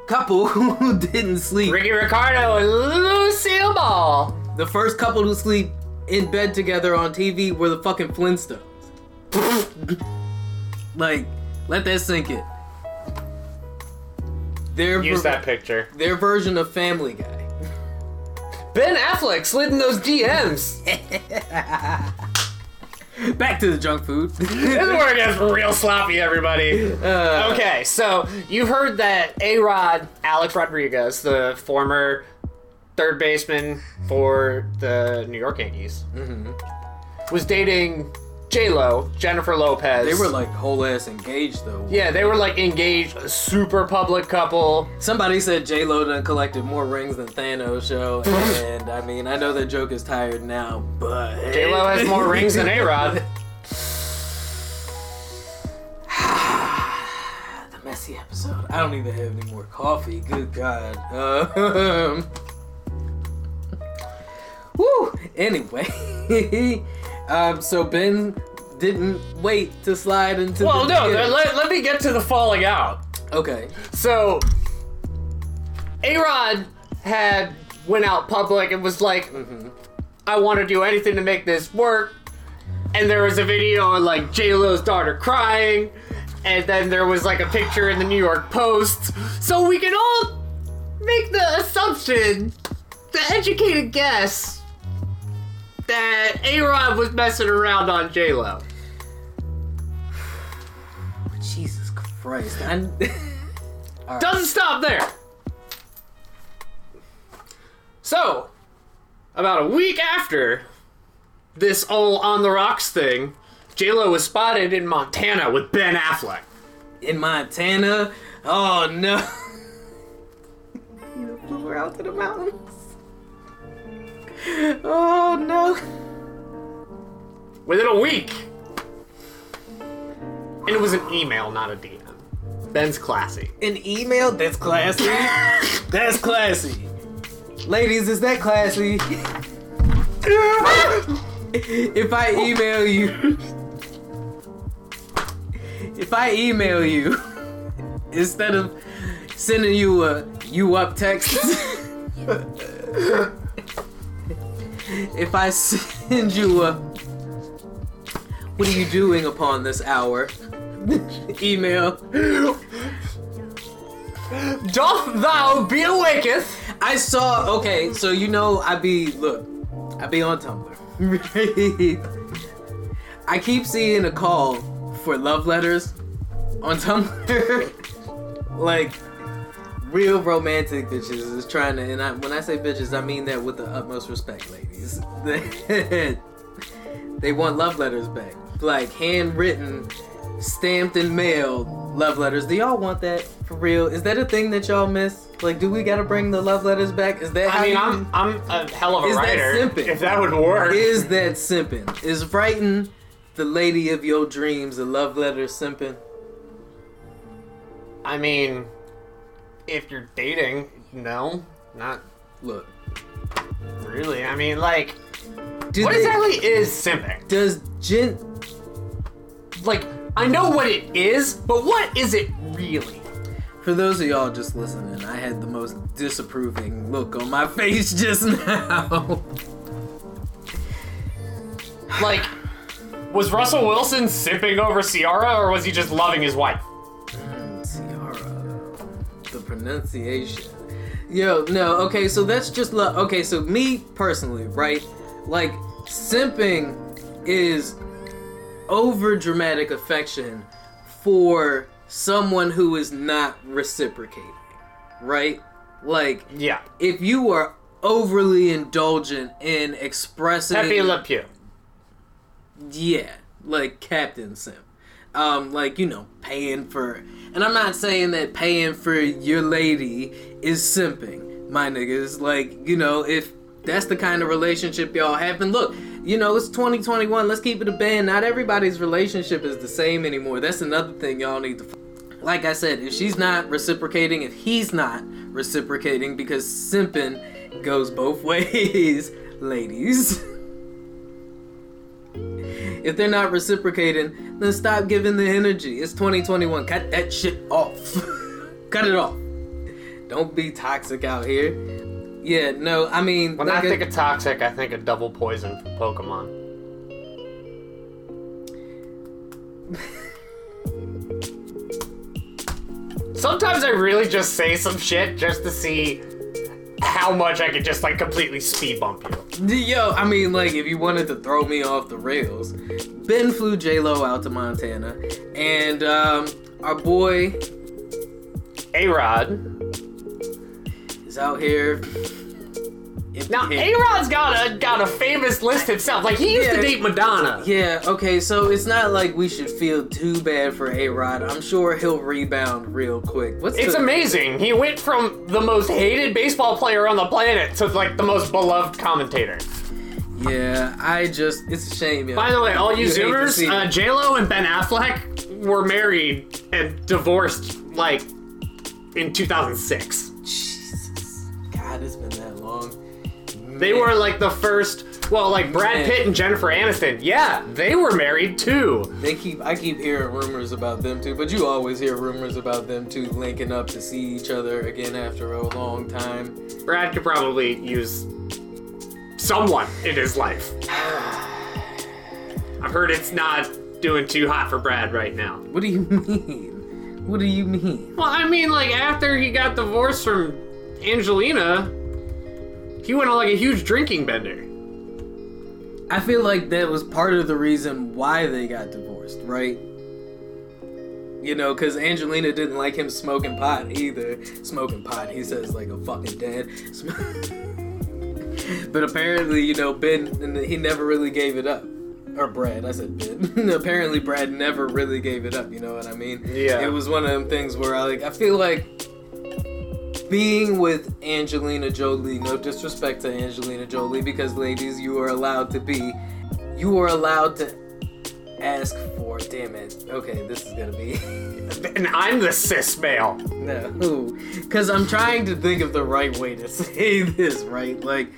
couple who didn't sleep. Ricky Ricardo and Lucille Ball. The first couple to sleep in bed together on T V were the fucking Flintstones. Like, let that sink in. Their Use ver- that picture. Their version of Family Guy. Ben Affleck slid in those D Ms. Back to the junk food. This is where it gets real sloppy, everybody. Uh, okay, so you heard that A-Rod, Alex Rodriguez, the former third baseman for the New York Yankees, mm-hmm. was dating J-Lo, Jennifer Lopez. They were like whole-ass engaged, though. Yeah, they were like engaged, a super public couple. Somebody said J-Lo done collected more rings than Thanos, yo. And, I mean, I know that joke is tired now, but... J-Lo has more rings than A-Rod. The messy episode. I don't even have any more coffee. Good God. Uh, Woo! Anyway... Um, so Ben didn't wait to slide into well, the... Well, no, let, let me get to the falling out. Okay. So, A-Rod had went out public and was like, mm-hmm. I want to do anything to make this work. And there was a video on, like, J-Lo's daughter crying. And then there was, like, a picture in the New York Post. So we can all make the assumption, the educated guess... that A-Rod was messing around on J-Lo. Jesus Christ. And right. Doesn't stop there. So, about a week after this all on the rocks thing, J-Lo was spotted in Montana with Ben Affleck. In Montana? Oh, no. You flew her out to the mountains. Oh, no. Within a week. And it was an email, not a D M. Ben's classy. An email? That's classy. That's classy. Ladies, is that classy? If I email you... If I email you, instead of sending you a you up text, if I send you a what are you doing upon this hour email, doth thou be awaketh? I saw, okay, so you know I be, look, I be on Tumblr. I keep seeing a call for love letters on Tumblr. Like, real romantic bitches is trying to, and I, when I say bitches, I mean that with the utmost respect, ladies. They want love letters back. Like, handwritten, stamped and mailed love letters. Do y'all want that for real? Is that a thing that y'all miss? Like, do we gotta bring the love letters back? Is that I how mean, you... I'm, I'm a hell of a is writer. Is that simping? If that would work. Is that simping? Is writing... the lady of your dreams a love letter simping? I mean, if you're dating, no, not look. Really, I mean, like, do what they, exactly is simping? Does gen like I know what it is, but what is it really? For those of y'all just listening, I had the most disapproving look on my face just now. Like. Was Russell Wilson sipping over Ciara, or was he just loving his wife? Mm, Ciara. The pronunciation. Yo, no, okay, so that's just love. Okay, so me personally, right? Like, simping is over-dramatic affection for someone who is not reciprocating, right? Like, yeah. If you are overly indulgent in expressing... Pepe Le Pew. Yeah, like Captain Sim. Um, like, you know, paying for... And I'm not saying that paying for your lady is simping, my niggas. Like, you know, if that's the kind of relationship y'all have, and look, you know, it's twenty twenty-one, let's keep it a band. Not everybody's relationship is the same anymore. That's another thing y'all need to... Like I said, if she's not reciprocating, if he's not reciprocating, because simping goes both ways, ladies... If they're not reciprocating, then stop giving the energy. It's twenty twenty-one. Cut that shit off. Cut it off. Don't be toxic out here. Yeah, no, I mean... When I think of toxic, I think of double poison from Pokemon. Sometimes I really just say some shit just to see... how much I could just, like, completely speed bump you. Yo, I mean, like, if you wanted to throw me off the rails, Ben flew J-Lo out to Montana, and, um, our boy... A-Rod. Is out here... Now, A-Rod's got a, got a famous list himself. Like, he used yeah. to date Madonna. Yeah, okay, so it's not like we should feel too bad for A-Rod. I'm sure he'll rebound real quick. What's It's the- amazing. He went from the most hated baseball player on the planet to, like, the most beloved commentator. Yeah, I just... It's a shame, yo. By the way, all you, you Zoomers, uh, J-Lo and Ben Affleck were married and divorced, like, in two thousand six. Jesus. God, it's been that long. They were like the first, well, like Brad Man. Pitt and Jennifer Aniston. Yeah, they were married too. They keep, I keep hearing rumors about them too, but you always hear rumors about them too linking up to see each other again after a long time. Brad could probably use someone in his life. I've heard it's not doing too hot for Brad right now. What do you mean? What do you mean? Well, I mean, like after he got divorced from Angelina... He went on like a huge drinking bender. I feel like that was part of the reason why they got divorced, right? you know, because Angelina didn't like him smoking pot either. Smoking pot, he says like a fucking dad. But apparently, you know, Ben, he never really gave it up. Or Brad, I said Ben. Apparently Brad never really gave it up, you know what I mean? Yeah. It was one of them things where I like, I feel like being with Angelina Jolie, no disrespect to Angelina Jolie, because ladies, you are allowed to be, you are allowed to ask for, damn it, okay, this is gonna be... And I'm the cis male! No, because I'm trying to think of the right way to say this, right? Like,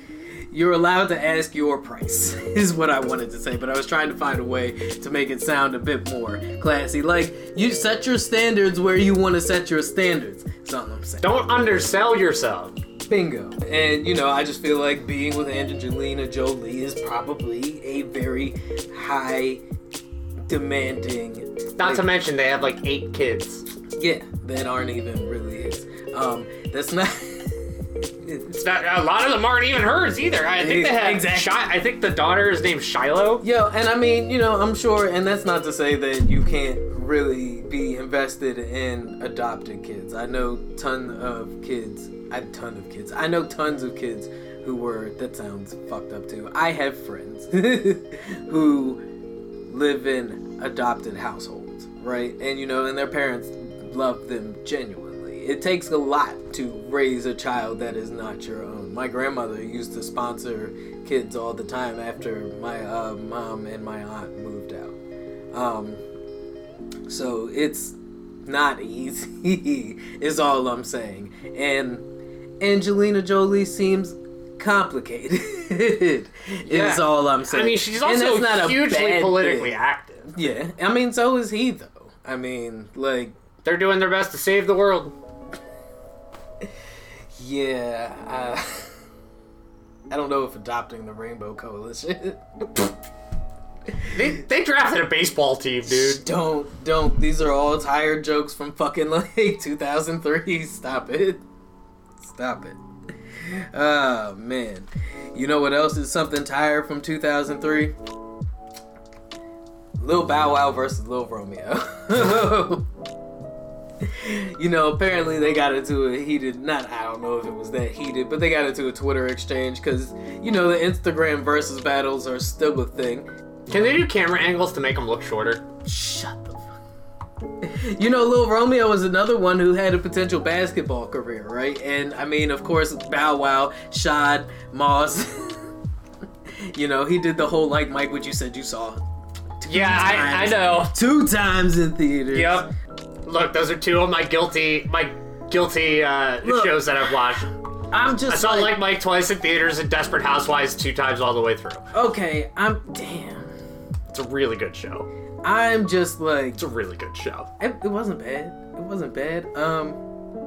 you're allowed to ask your price, is what I wanted to say, but I was trying to find a way to make it sound a bit more classy. Like, you set your standards where you want to set your standards. Something I'm saying. Don't undersell yourself. Bingo. And, you know, I just feel like being with Angelina Jolie is probably a very high demanding... Not like, to mention they have, like, eight kids. Yeah, that aren't even really his. Um, that's not... It's not, a lot of them aren't even hers either. I think they have. Exactly. Shi- I think the daughter is named Shiloh. Yo, and I mean, you know, I'm sure, and that's not to say that you can't really be invested in adopting kids. I know ton of kids. I ton of kids. I know tons of kids who were. That sounds fucked up too. I have friends who live in adopted households, right? And you know, and their parents love them genuinely. It takes a lot to raise a child that is not your own. My grandmother used to sponsor kids all the time after my uh, mom and my aunt moved out. Um, so it's not easy, is all I'm saying. And Angelina Jolie seems complicated, is yeah. all I'm saying. I mean, she's also not hugely politically thing. active. Yeah, I mean, so is he, though. I mean, like... They're doing their best to save the world. Yeah, uh, I don't know if adopting the Rainbow Coalition. they they drafted a baseball team, dude. Don't don't. These are all tired jokes from fucking like two thousand three. Stop it. Stop it. Oh man. You know what else is something tired from two thousand three? Lil Bow Wow versus Lil Romeo. You know, apparently they got into a heated, not, I don't know if it was that heated, but they got into a Twitter exchange because, you know, the Instagram versus battles are still a thing. Can they do camera angles to make them look shorter? Shut the fuck up. You know, Lil Romeo is another one who had a potential basketball career, right? And, I mean, of course, Bow Wow, Shad, Moss. You know, he did the whole, like, Mike, what you said you saw. Yeah, I, I know. Two times in theaters. Yep. Look, those are two of my guilty, my guilty uh, Look, shows that I've watched. I'm just. I saw like, like Mike twice in theaters and Desperate Housewives two times all the way through. Okay, I'm damn. It's a really good show. I'm just like. It's a really good show. It, it wasn't bad. It wasn't bad. Um,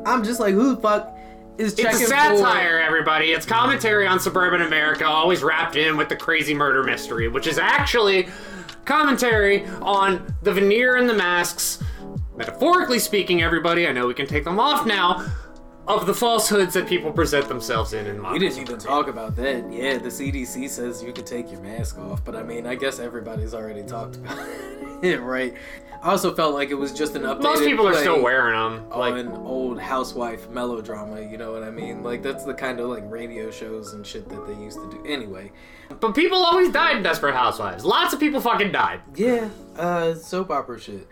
I'm just like, who the fuck is checking for? It's a satire, for... everybody. It's commentary on suburban America, always wrapped in with the crazy murder mystery, which is actually commentary on the veneer and the masks. Metaphorically speaking, everybody, I know we can take them off now, of the falsehoods that people present themselves in. in we didn't even talk about that. Yeah, the C D C says you can take your mask off, but I mean, I guess everybody's already talked about it, right? I also felt like it was just an updated Most people are still wearing them. Like an old housewife melodrama, you know what I mean? Like, that's the kind of, like, radio shows and shit that they used to do. Anyway. But people always died in Desperate Housewives. Lots of people fucking died. Yeah, uh, soap opera shit.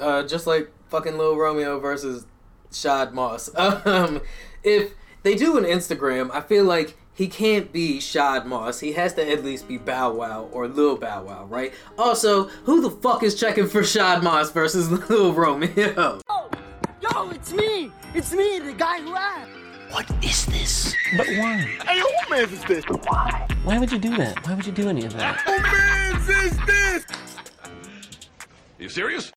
Uh, just like fucking Lil Romeo versus Shad Moss. Um, if they do an Instagram, I feel like he can't be Shad Moss. He has to at least be Bow Wow or Lil Bow Wow, right? Also, who the fuck is checking for Shad Moss versus Lil Romeo? Yo, yo, it's me! It's me, the guy who asked! What is this? But why? Hey, who mans is this? Why? Why would you do that? Why would you do any of that? Who mans is this? Are you serious?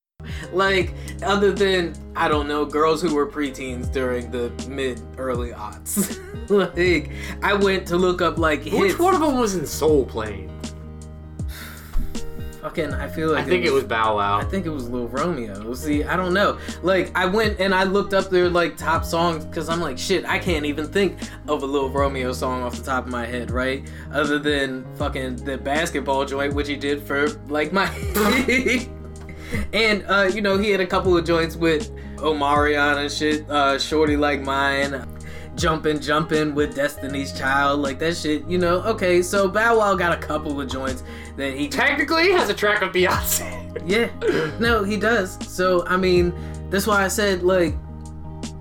Like, other than, I don't know, girls who were preteens during the mid-early aughts. Like, I went to look up, like, hits. Which one of them was in Soul Plane? Fucking, I feel like I think it was, it was Bow Wow. I think it was Lil Romeo. See, I don't know. Like, I went and I looked up their, like, top songs, because I'm like, shit, I can't even think of a Lil Romeo song off the top of my head, right? Other than fucking the basketball joint, which he did for, like, my... And, uh, you know, he had a couple of joints with Omarion and shit, uh, Shorty Like Mine, Jumpin' Jumpin' with Destiny's Child, like that shit, you know. Okay, so Bow Wow got a couple of joints that he technically has a track with Beyonce. Yeah, no, he does. So, I mean, that's why I said, like,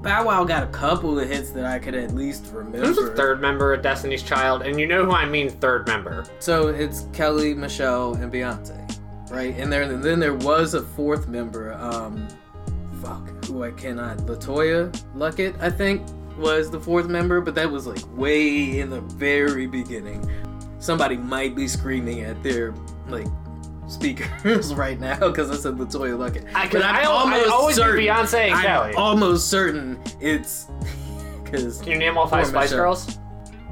Bow Wow got a couple of hits that I could at least remember. Who's the third member of Destiny's Child? And you know who I mean third member. So it's Kelly, Michelle, and Beyonce, right? And, there, and then there was a fourth member, um, fuck, who I cannot, LaToya Luckett, I think, was the fourth member, but that was like way in the very beginning. Somebody might be screaming at their, like, speakers right now because I said LaToya Luckett. I can. I always do Beyonce and Kelly. I'm almost certain it's because. Can you name all five Spice Girls?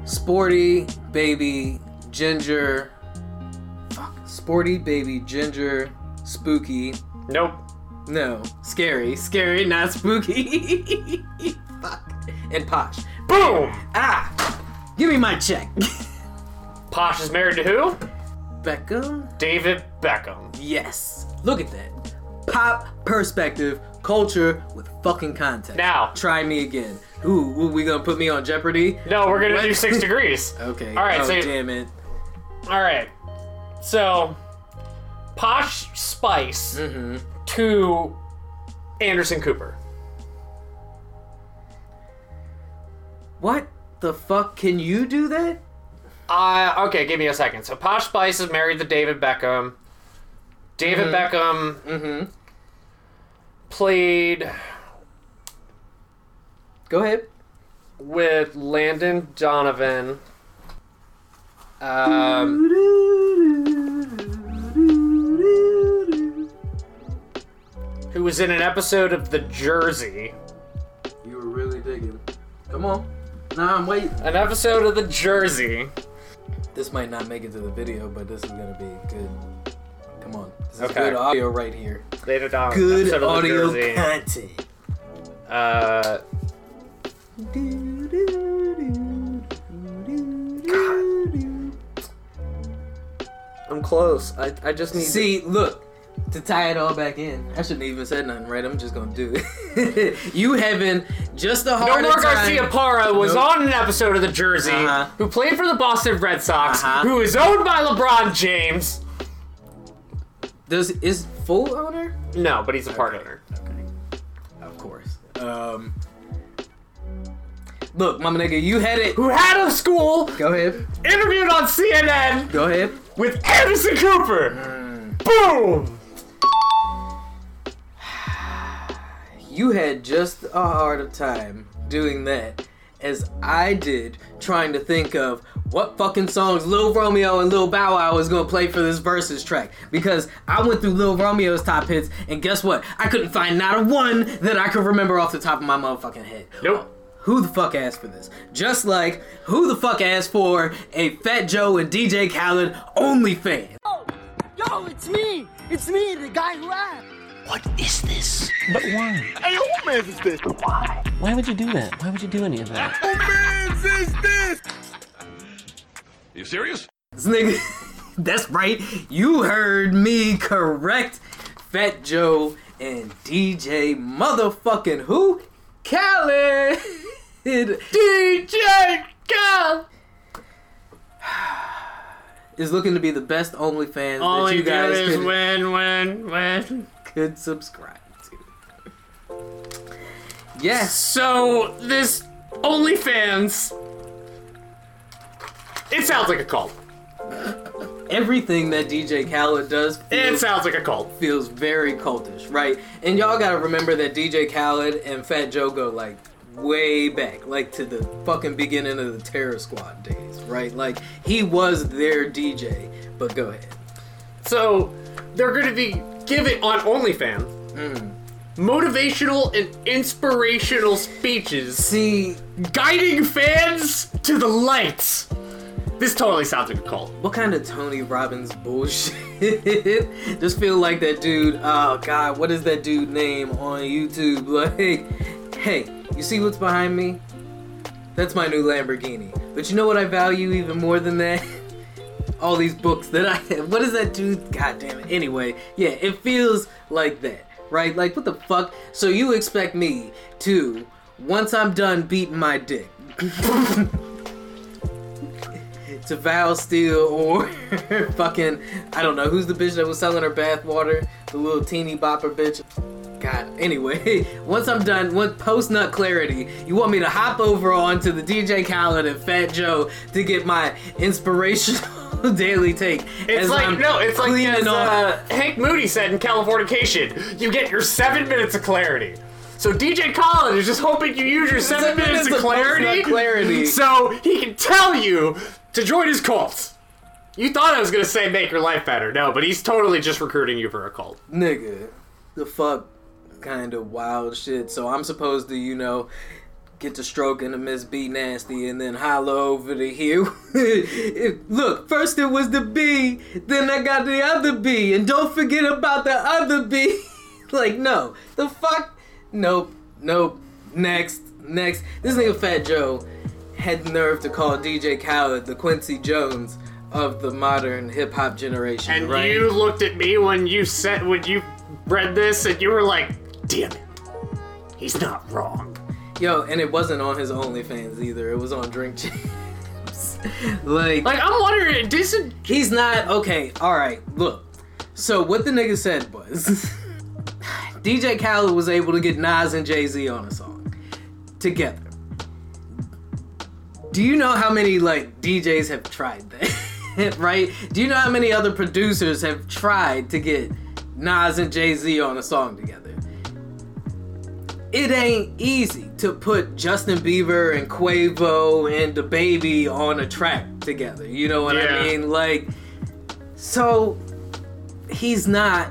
Sporty Baby Ginger. Fuck. Sporty Baby Ginger. Spooky. Nope. No. Scary. Scary. Not spooky. Fuck. And Posh. Boom! Ah! Give me my check. Posh is married to who? Beckham? David Beckham. Yes. Look at that. Pop perspective, culture with fucking context. Now. Try me again. Ooh, ooh, we gonna put me on Jeopardy? No, we're gonna what? do Six Degrees. Okay. All right, oh, so damn it. All right. So, Posh Spice mm-hmm. to Anderson Cooper. What the fuck? Can you do that? Uh, okay, give me a second. So Posh Spice is married to David Beckham. David mm-hmm. Beckham mm-hmm. played... Go ahead. With Landon Donovan. Um, who was in an episode of The Jersey. You were really digging. Come on. Nah, I'm waiting. An episode of The Jersey. This might not make it to the video, but this is gonna be good. Come on. This okay. is good audio right here. Later down. Good audio content. Uh. God. I'm close. I, I just need See, to... look. To tie it all back in. I shouldn't even said nothing, right? I'm just gonna do it. You having just the hardest time. No more Garcia Parra was nope. on an episode of The Jersey, uh-huh. who played for the Boston Red Sox, uh-huh. who is owned by LeBron James. Does is full owner? No, but he's a part okay. owner. Okay. Of course. Um. Look, mama nigga, you had it. Who had a school? Go ahead. Interviewed on C N N. Go ahead. With Anderson Cooper. Mm. Boom. You had just a harder time doing that as I did trying to think of what fucking songs Lil Romeo and Lil Bow Wow was gonna play for this Versus track. Because I went through Lil Romeo's top hits, and guess what? I couldn't find not a one that I could remember off the top of my motherfucking head. Nope. Who the fuck asked for this? Just like, who the fuck asked for a Fat Joe and D J Khaled OnlyFans? Yo, yo, it's me! It's me, the guy who asked! What is this? But why? Hey, who man's is this? Why? Why would you do that? Why would you do any of that? Who man's is this? You serious? This nigga, that's right. You heard me correct. Fat Joe and D J motherfucking who? Khaled. D J Khaled. Is looking to be the best OnlyFans All that you guys can. All win, win, win. Could subscribe to. Yes. So this OnlyFans, it sounds like a cult. Everything that D J Khaled does, feels, it sounds like a cult. Feels very cultish, right? And y'all gotta remember that D J Khaled and Fat Joe go like way back, like to the fucking beginning of the Terror Squad days, right? Like he was their D J. But go ahead. So they're gonna be. Give it on OnlyFans. Mm. Motivational and inspirational speeches. See, guiding fans to the lights. This totally sounds like a cult. What kind of Tony Robbins bullshit? Just feel like that dude. Oh God, what is that dude name on YouTube? Like, hey, you see what's behind me? That's my new Lamborghini. But you know what I value even more than that? all these books that I have. What is that dude? God damn it. Anyway, yeah, it feels like that, right? Like, what the fuck? So you expect me to, once I'm done beating my dick, to vow, steal, or fucking, I don't know, who's the bitch that was selling her bathwater? The little teeny bopper bitch. God, anyway, once I'm done, with post-nut clarity, you want me to hop over onto the D J Khaled and Fat Joe to get my inspirational daily take. It's like, I'm no, it's like as, uh, Hank Moody said in Californication, you get your seven minutes of clarity. So D J Khaled is just hoping you use your seven, seven minutes, minutes of, of clarity, clarity so he can tell you to join his cult. You thought I was going to say make your life better. No, but he's totally just recruiting you for a cult. Nigga, the fuck kind of wild shit. So I'm supposed to, you know, get to stroking the Miss B Nasty and then holler over to here. Look, first it was the B, then I got the other B, and don't forget about the other B. Like, no. The fuck? Nope. Nope. Next. Next. This nigga Fat Joe had the nerve to call D J Khaled the Quincy Jones of the modern hip-hop generation. And right? You looked at me when you said, when you read this, and you were like, damn it, he's not wrong. Yo, and it wasn't on his OnlyFans either. It was on Drink Champs. like, like, I'm wondering, this is... He's not... Okay, alright, look. So, what the nigga said was... D J Khaled was able to get Nas and Jay-Z on a song. Together. Do you know how many, like, D Js have tried that? Right? Do you know how many other producers have tried to get Nas and Jay-Z on a song together? It ain't easy to put Justin Bieber and Quavo and DaBaby on a track together. You know what yeah. I mean? Like, so he's not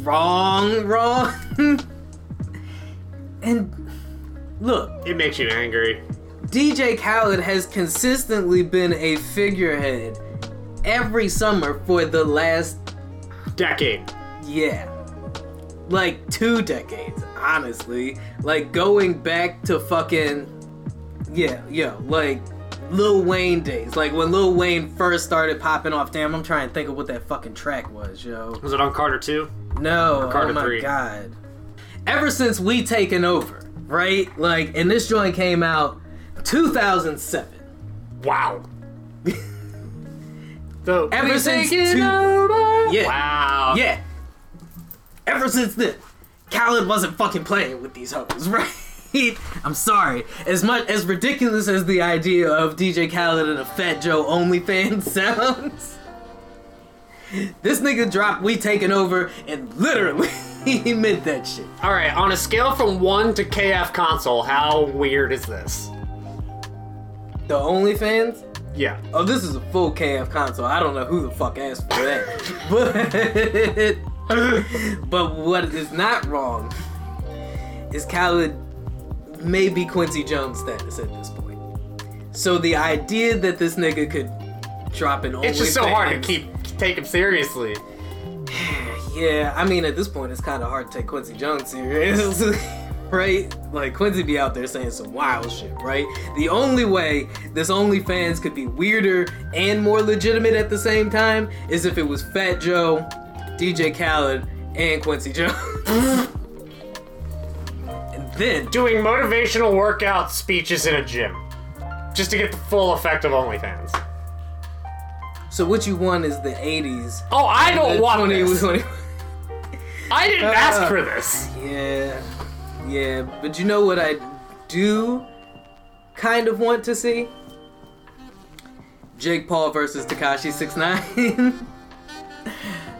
wrong, wrong. And look. It makes you angry. D J Khaled has consistently been a figurehead every summer for the last... decade. Yeah. Like, two decades, honestly. Like, going back to fucking... Yeah, yeah, like, Lil Wayne days. Like, when Lil Wayne first started popping off. Damn, I'm trying to think of what that fucking track was, yo. Was it on Carter two? No, or Carter oh my three? God. Ever since We Taken Over, right? Like, and this joint came out two thousand seven. Wow. So, ever since... Two, yeah. Wow. Yeah. Ever since then, Khaled wasn't fucking playing with these hoes, right? I'm sorry. As much as ridiculous as the idea of D J Khaled and a Fat Joe OnlyFans sounds, this nigga dropped We Taken Over and literally he meant that shit. Alright, on a scale from one to K F console, how weird is this? The OnlyFans? Yeah. Oh, this is a full K F console. I don't know who the fuck asked for that. But... but what is not wrong is Khaled may be Quincy Jones status at this point. So the idea that this nigga could drop an It's just so fans, hard to keep take him seriously. Yeah, I mean at this point it's kind of hard to take Quincy Jones seriously, right? Like Quincy be out there saying some wild shit, right? The only way this OnlyFans could be weirder and more legitimate at the same time is if it was Fat Joe, D J Khaled, and Quincy Jones. And then... doing motivational workout speeches in a gym. Just to get the full effect of OnlyFans. So what you want is the eighties. Oh, I don't want this. I didn't uh, ask for this. Yeah. Yeah, but you know what I do kind of want to see? Jake Paul versus Tekashi six nine.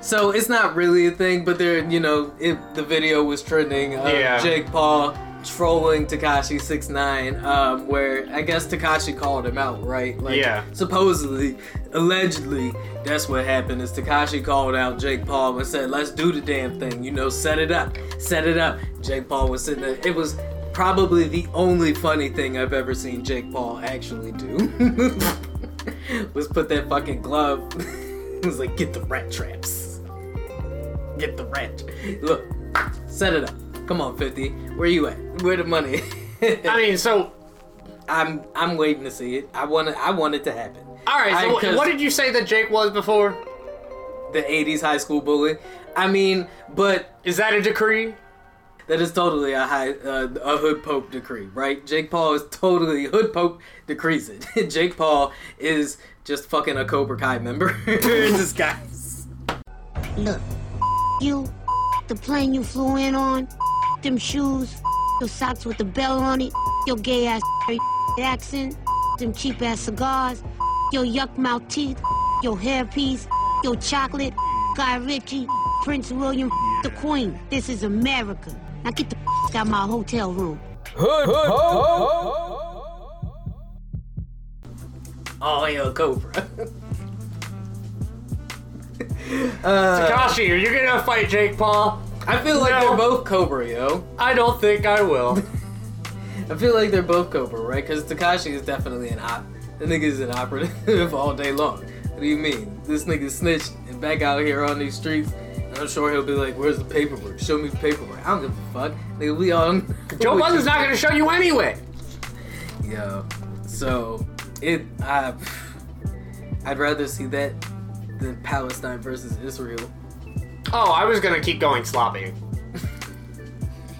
So it's not really a thing, but there, you know, it, the video was trending of yeah. Jake Paul trolling Tekashi six nine, um, where I guess Tekashi called him out, right? Like, yeah. Supposedly, allegedly, that's what happened is Tekashi called out Jake Paul and said, "Let's do the damn thing, you know, set it up, set it up." Jake Paul was sitting there. It was probably the only funny thing I've ever seen Jake Paul actually do was put that fucking glove. It was like, "Get the rat traps. Get the rent." Look, set it up. Come on, fifty. Where you at? Where the money? I mean, so I'm I'm waiting to see it. I want it, I want it to happen. All right, so I, what did you say that Jake was before? The eighties high school bully. I mean, but... Is that a decree? That is totally a high, uh, a hood pope decree, right? Jake Paul is totally hood pope decrees it. Jake Paul is just fucking a Cobra Kai member in disguise. Look, you, the plane you flew in on, them shoes, your socks with the bell on it, your gay-ass accent, them cheap-ass cigars, your yuck-mouth teeth, your hairpiece, your chocolate, Guy Ritchie, Prince William, the Queen. This is America. Now get the f*** out of my hotel room. Hood, hood, hood. Oh, yeah, Cobra. uh, Takashi, are you gonna fight Jake Paul? I feel like no. They're both Cobra, yo. I don't think I will. I feel like they're both Cobra, right? Because Takashi is definitely an op. The nigga's an operative all day long. What do you mean? This nigga snitched and back out here on these streets. I'm sure he'll be like, where's the paperwork? Show me the paperwork. I don't give a fuck. Nigga, we all... Joe Budden's not going to show you anyway. Yo. So, it... I, I'd rather see that than Palestine versus Israel. Oh, I was going to keep going sloppy.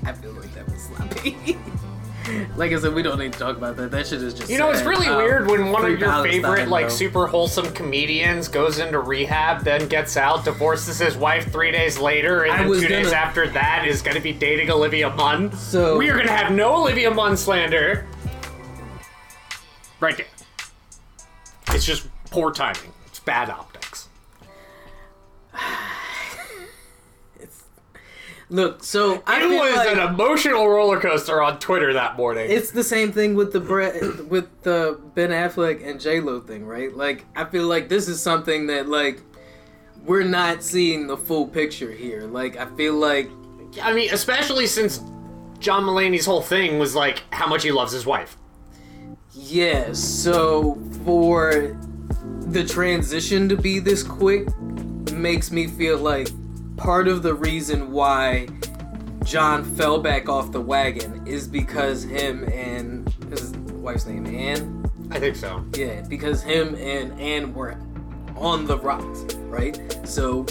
I feel like that was sloppy. Like I said, we don't need to talk about that. That shit is just You sad. know, it's really um, weird when one of your Palestine, favorite, like, though. super wholesome comedians goes into rehab, then gets out, divorces his wife three days later, and I then two gonna... days after that is going to be dating Olivia Munn. So... We are going to have no Olivia Munn slander. Right there. It's just poor timing. It's bad optics. Look, so I it was like, an emotional roller coaster on Twitter that morning. It's the same thing with the Bre- with the Ben Affleck and J. Lo thing, right? Like, I feel like this is something that, like, we're not seeing the full picture here. Like, I feel like, I mean, especially since John Mulaney's whole thing was like how much he loves his wife. Yeah. So for the transition to be this quick makes me feel like. Part of the reason why John fell back off the wagon is because him and his wife's name, Ann? I think so. Yeah, because him and Ann were on the rocks, right? So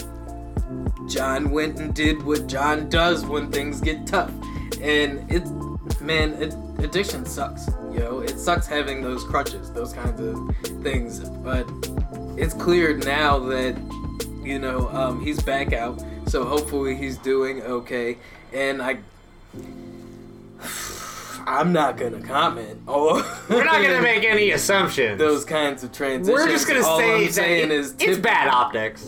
John went and did what John does when things get tough. And it, man, it, addiction sucks, yo. It sucks having those crutches, those kinds of things. But it's clear now that, you know, um, he's back out. So hopefully he's doing okay. And I... I'm not going to comment. Oh, we're not going to make any assumptions. Those kinds of transitions. We're just going to say I'm saying that it, is typ- it's bad optics.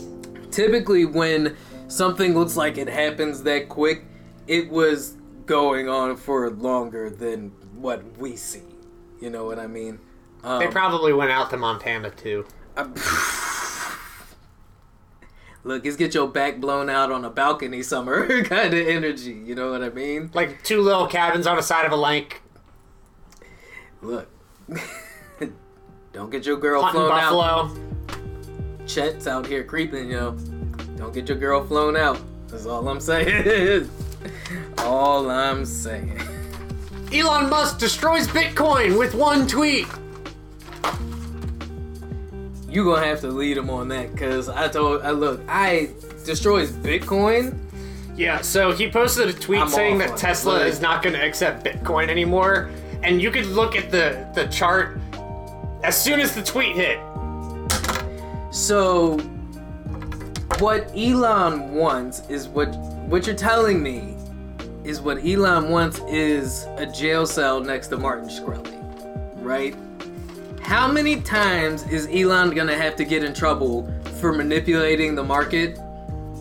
Typically when something looks like it happens that quick, it was going on for longer than what we see. You know what I mean? Um, they probably went out to Montana too. I- Look, it's get your back blown out on a balcony summer kind of energy. You know what I mean? Like two little cabins on the side of a lake. Look. Don't get your girl Hunting flown buffalo. out. Chet's out here creeping, yo. Don't get your girl flown out. That's all I'm saying. All I'm saying. Elon Musk destroys Bitcoin with one tweet. You gonna have to lead him on that, cause I told, I look, I destroys Bitcoin. Yeah, so he posted a tweet I'm saying that Tesla it. is not gonna accept Bitcoin anymore, and you could look at the the chart as soon as the tweet hit. So, what Elon wants is what what you're telling me is what Elon wants is a jail cell next to Martin Shkreli, right? How many times is Elon gonna have to get in trouble for manipulating the market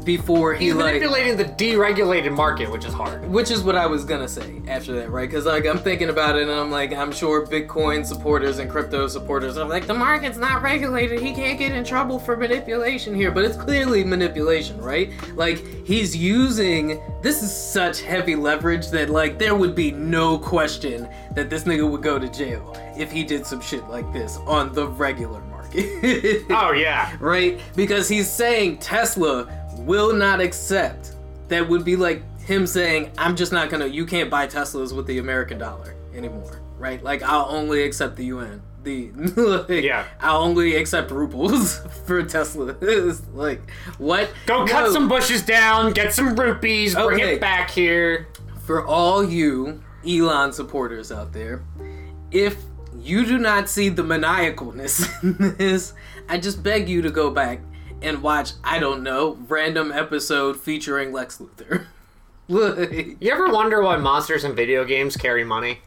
before he He's like... manipulating the deregulated market, which is hard. Which is what I was gonna say after that, right? Because, like, I'm thinking about it, and I'm like, I'm sure Bitcoin supporters and crypto supporters are like, the market's not regulated. He can't get in trouble for manipulation here. But it's clearly manipulation, right? Like, he's using... This is such heavy leverage that, like, there would be no question that this nigga would go to jail if he did some shit like this on the regular market. Oh, yeah. Right? Because he's saying Tesla will not accept. That would be like him saying, I'm just not gonna, you can't buy Teslas with the American dollar. anymore, right? Like, I'll only accept the U N. The like, yeah. I'll only accept rupees for Tesla. Like, what? Go no. cut some bushes down, get some rupees, okay. bring it back here. For all you Elon supporters out there, if you do not see the maniacalness in this, I just beg you to go back and watch, I don't know, random episode featuring Lex Luthor. Like, you ever wonder why monsters in video games carry money?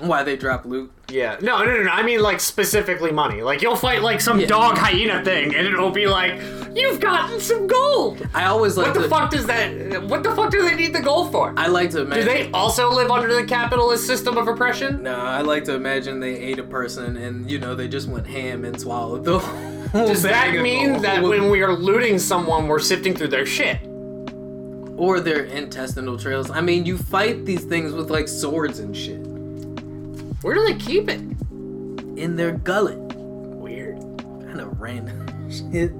Why they drop loot? Yeah. No, no, no, no. I mean, like, specifically money. Like, you'll fight, like, some yeah. dog hyena thing, and it'll be like, you've gotten some gold! I always like What the to... fuck does that... What the fuck do they need the gold for? I like to imagine... Do they also live under the capitalist system of oppression? No, I like to imagine they ate a person, and, you know, they just went ham and swallowed the whole Does that mean that when we are looting someone, we're sifting through their shit? Or their intestinal trails. I mean, you fight these things with, like, swords and shit. Where do they keep it? In their gullet. Weird. Kind of random shit.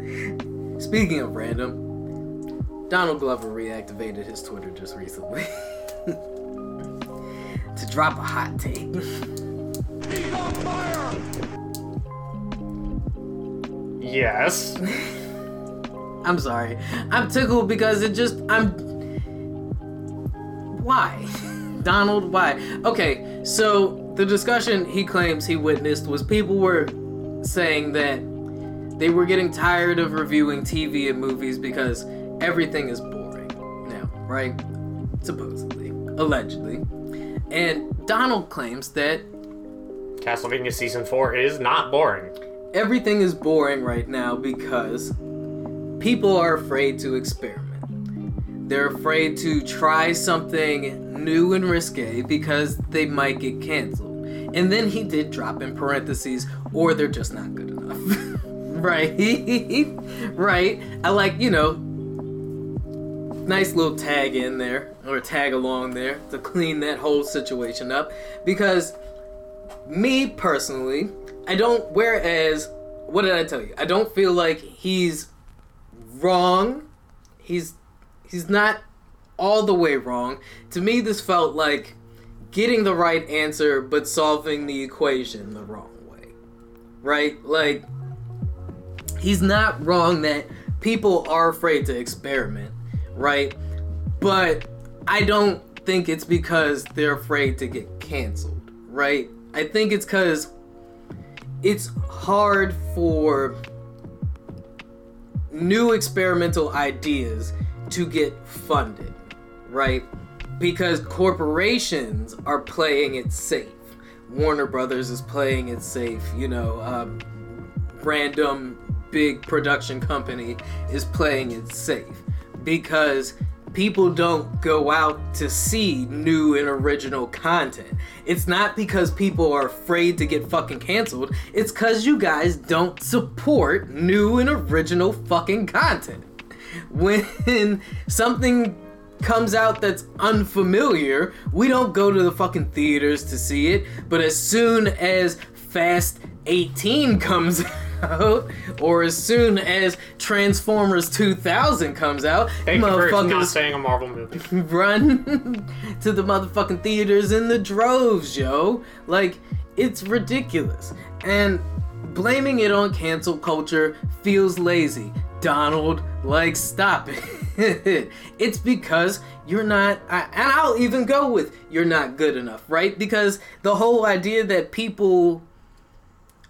Speaking of random, Donald Glover reactivated his Twitter just recently to drop a hot take. He's on fire! Yes. I'm sorry. I'm tickled because it just... I'm... Why? Donald, why? Okay, so... The discussion he claims he witnessed was people were saying that they were getting tired of reviewing T V and movies because everything is boring now, right? Supposedly. Allegedly. And Donald claims that... Castlevania Season four is not boring. Everything is boring right now because people are afraid to experiment. They're afraid to try something new and risque because they might get canceled. And then he did drop in parentheses, or they're just not good enough. Right? Right? I like, you know, nice little tag in there, or tag along there, to clean that whole situation up. Because me personally, I don't, whereas, what did I tell you? I don't feel like he's wrong. He's, he's not all the way wrong. To me, this felt like getting the right answer but solving the equation the wrong way, right? Like, he's not wrong that people are afraid to experiment, right? But I don't think it's because they're afraid to get canceled, right? I think it's because it's hard for new experimental ideas to get funded, right? Because corporations are playing it safe. Warner Brothers is playing it safe. You know, uh, random big production company is playing it safe because people don't go out to see new and original content. It's not because people are afraid to get fucking canceled. It's because you guys don't support new and original fucking content. When something comes out that's unfamiliar, we don't go to the fucking theaters to see it. But as soon as Fast eighteen comes out, or as soon as Transformers two thousand comes out, thank you for not saying a Marvel movie. Run to the motherfucking theaters in the droves, yo. Like, it's ridiculous. And blaming it on cancel culture feels lazy. Donald, like, stop it. It's because you're not, I, and I'll even go with you're not good enough, right? Because the whole idea that people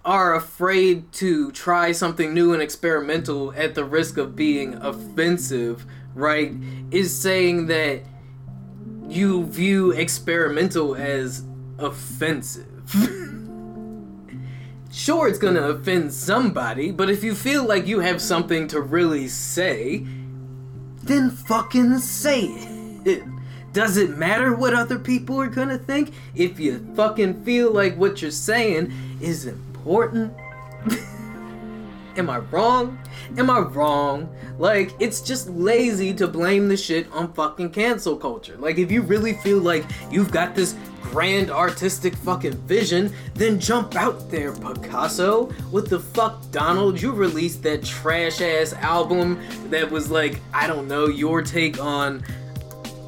are afraid to try something new and experimental at the risk of being offensive, right, is saying that you view experimental as offensive. Sure, it's gonna offend somebody, but if you feel like you have something to really say, then fucking say it. it. Does it matter what other people are gonna think? If you fucking feel like what you're saying is important. Am I wrong? Am I wrong? Like, it's just lazy to blame the shit on fucking cancel culture. Like, if you really feel like you've got this grand artistic fucking vision, then jump out there, Picasso. What the fuck, Donald? You released that trash ass album that was like, I don't know, your take on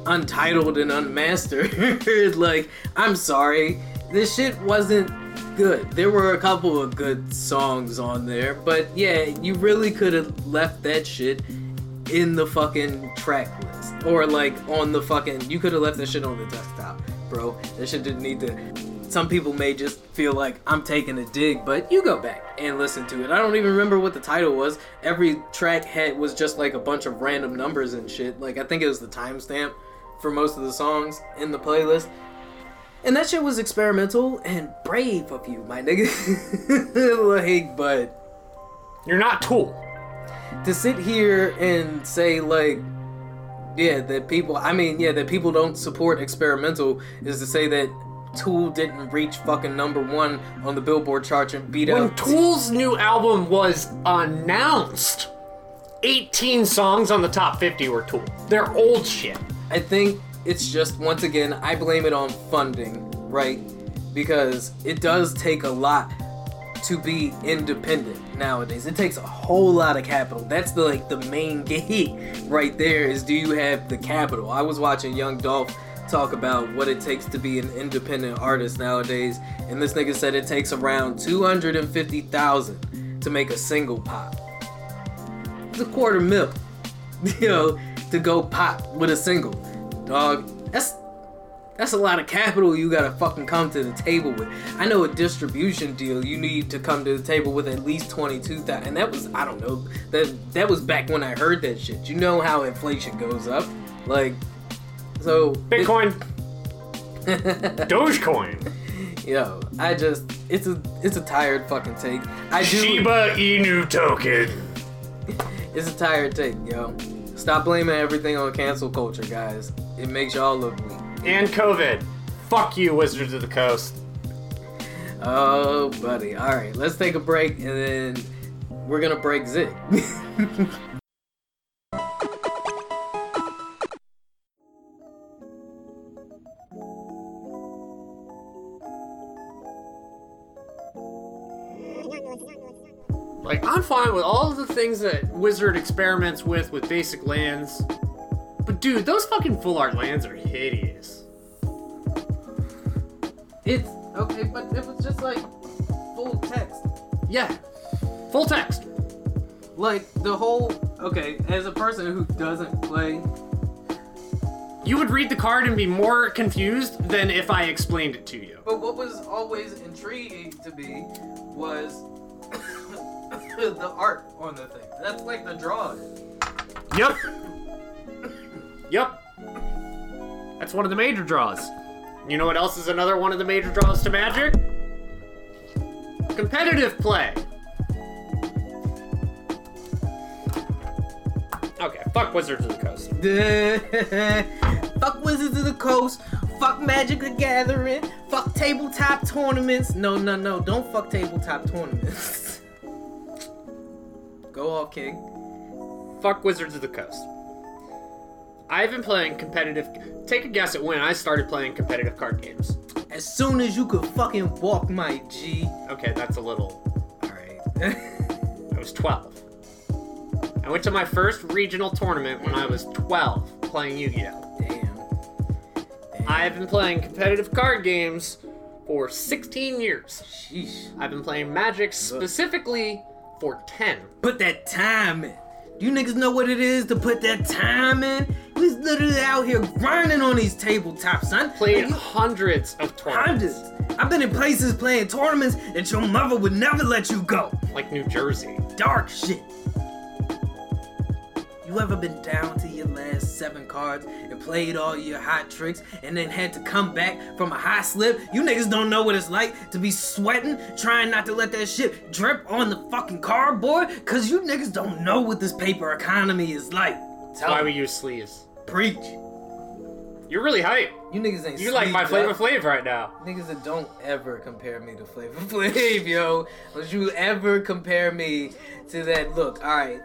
untitled and unmastered. Like, I'm sorry, this shit wasn't good. There were a couple of good songs on there, but yeah, you really could have left that shit in the fucking track list, or like on the fucking, you could have left that shit on the desktop, bro. That shit didn't need to. Some people may just feel like I'm taking a dig, but you go back and listen to it. I don't even remember what the title was. Every track had was just like a bunch of random numbers and shit. Like, I think it was the timestamp for most of the songs in the playlist. And that shit was experimental and brave of you, my nigga. Like, but you're not Tool. To sit here and say, like, yeah, that people, I mean, yeah, that people don't support experimental is to say that Tool didn't reach fucking number one on the Billboard chart and beat when up. When Tool's new album was announced, eighteen songs on the top fifty were Tool. They're old shit. I think it's just, once again, I blame it on funding, right? Because it does take a lot to be independent nowadays. It takes a whole lot of capital. That's the, like, the main gate right there is, do you have the capital? I was watching Young Dolph talk about what it takes to be an independent artist nowadays, and this nigga said it takes around two hundred fifty thousand dollars to make a single pop. It's a quarter mil, you know, to go pop with a single. Dog, that's That's a lot of capital you gotta fucking come to the table with. I know a distribution deal you need to come to the table with at least twenty-two thousand. And that was, I don't know, that that was back when I heard that shit. You know how inflation goes up. Like, so... Bitcoin. It, Dogecoin. Yo, I just, it's a it's a tired fucking take. I do, Shiba Inu token. It's a tired take, yo. Stop blaming everything on cancel culture, guys. It makes y'all look weak. And COVID. Fuck you, Wizards of the Coast. Oh, buddy. All right, let's take a break, and then we're going to break Zig. Like, I'm fine with all of the things that Wizard experiments with, with basic lands. But dude, those fucking full art lands are hideous. It's okay, but it was just like full text. Yeah, full text. Like the whole, okay, as a person who doesn't play, you would read the card and be more confused than if I explained it to you. But what was always intriguing to me was the art on the thing. That's like the drawing. Yep. Yep. That's one of the major draws. You know what else is another one of the major draws to Magic? Competitive play. Okay, fuck Wizards of the Coast. Fuck Wizards of the Coast. Fuck Magic the Gathering. Fuck tabletop tournaments. No, no, no. Don't fuck tabletop tournaments. Go all king. Fuck Wizards of the Coast. I've been playing competitive... Take a guess at when I started playing competitive card games. As soon as you could fucking walk, my G. Okay, that's a little... Alright. I was twelve. I went to my first regional tournament when I was twelve, playing Yu-Gi-Oh! Damn. Damn. I've been playing competitive card games for sixteen years. Sheesh. I've been playing Magic specifically for ten. Put that time in. Do you niggas know what it is to put that time in? We's literally out here grinding on these tabletops, son. Played you, hundreds of tournaments. Hundreds. I've been in places playing tournaments that your mother would never let you go. Like New Jersey. Dark shit. You ever been down to your last seven cards and played all your hot tricks and then had to come back from a high slip? You niggas don't know what it's like to be sweating, trying not to let that shit drip on the fucking cardboard, because you niggas don't know what this paper economy is like. That's why we use sleeves. Preach. You're really hype. You niggas ain't You like my Flavor Flav right now. Niggas that don't ever compare me to Flavor Flav, yo. Don't you ever compare me to that look. All right.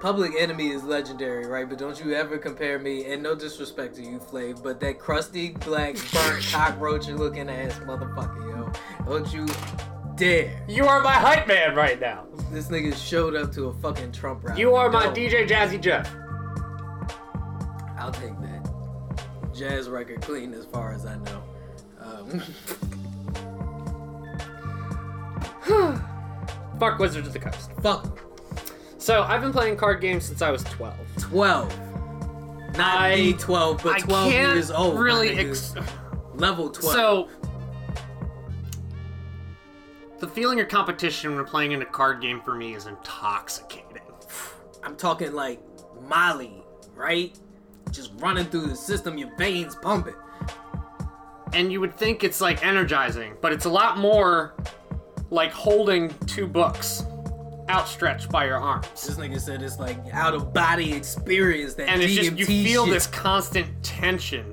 Public Enemy is legendary, right? But don't you ever compare me, and no disrespect to you, Flav, but that crusty, black, burnt, cockroach-looking ass motherfucker, yo. Don't you dare. You are my hype man right now. This nigga showed up to a fucking Trump rally. You are my no. D J Jazzy Jeff. I'll take that. jazz record clean as far as I know. Um, fuck Wizards of the Coast. Fuck. So I've been playing card games since I was twelve. twelve. Not I, me twelve, but twelve years old. Really ex- Level twelve. So the feeling of competition when playing in a card game for me is intoxicating. I'm talking like Molly, right? Just running through the system, your veins pumping. And you would think it's like energizing, but it's a lot more like holding two books outstretched by your arms. This nigga said it's like out of body experience, that and it's D M T just you feel shit. This constant tension.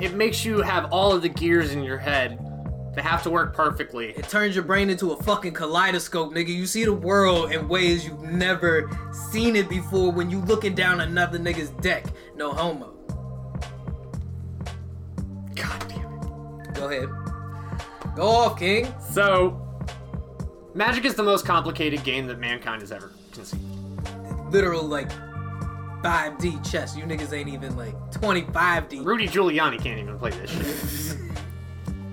It makes you have all of the gears in your head that have to work perfectly. It turns your brain into a fucking kaleidoscope, nigga. You see the world in ways you've never seen it before when you looking down another nigga's deck. No homo. God damn it. Go ahead. Go off, King. So Magic is the most complicated game that mankind has ever conceived. Literal, like, five D chess. You niggas ain't even, like, twenty-five D. Rudy Giuliani can't even play this shit.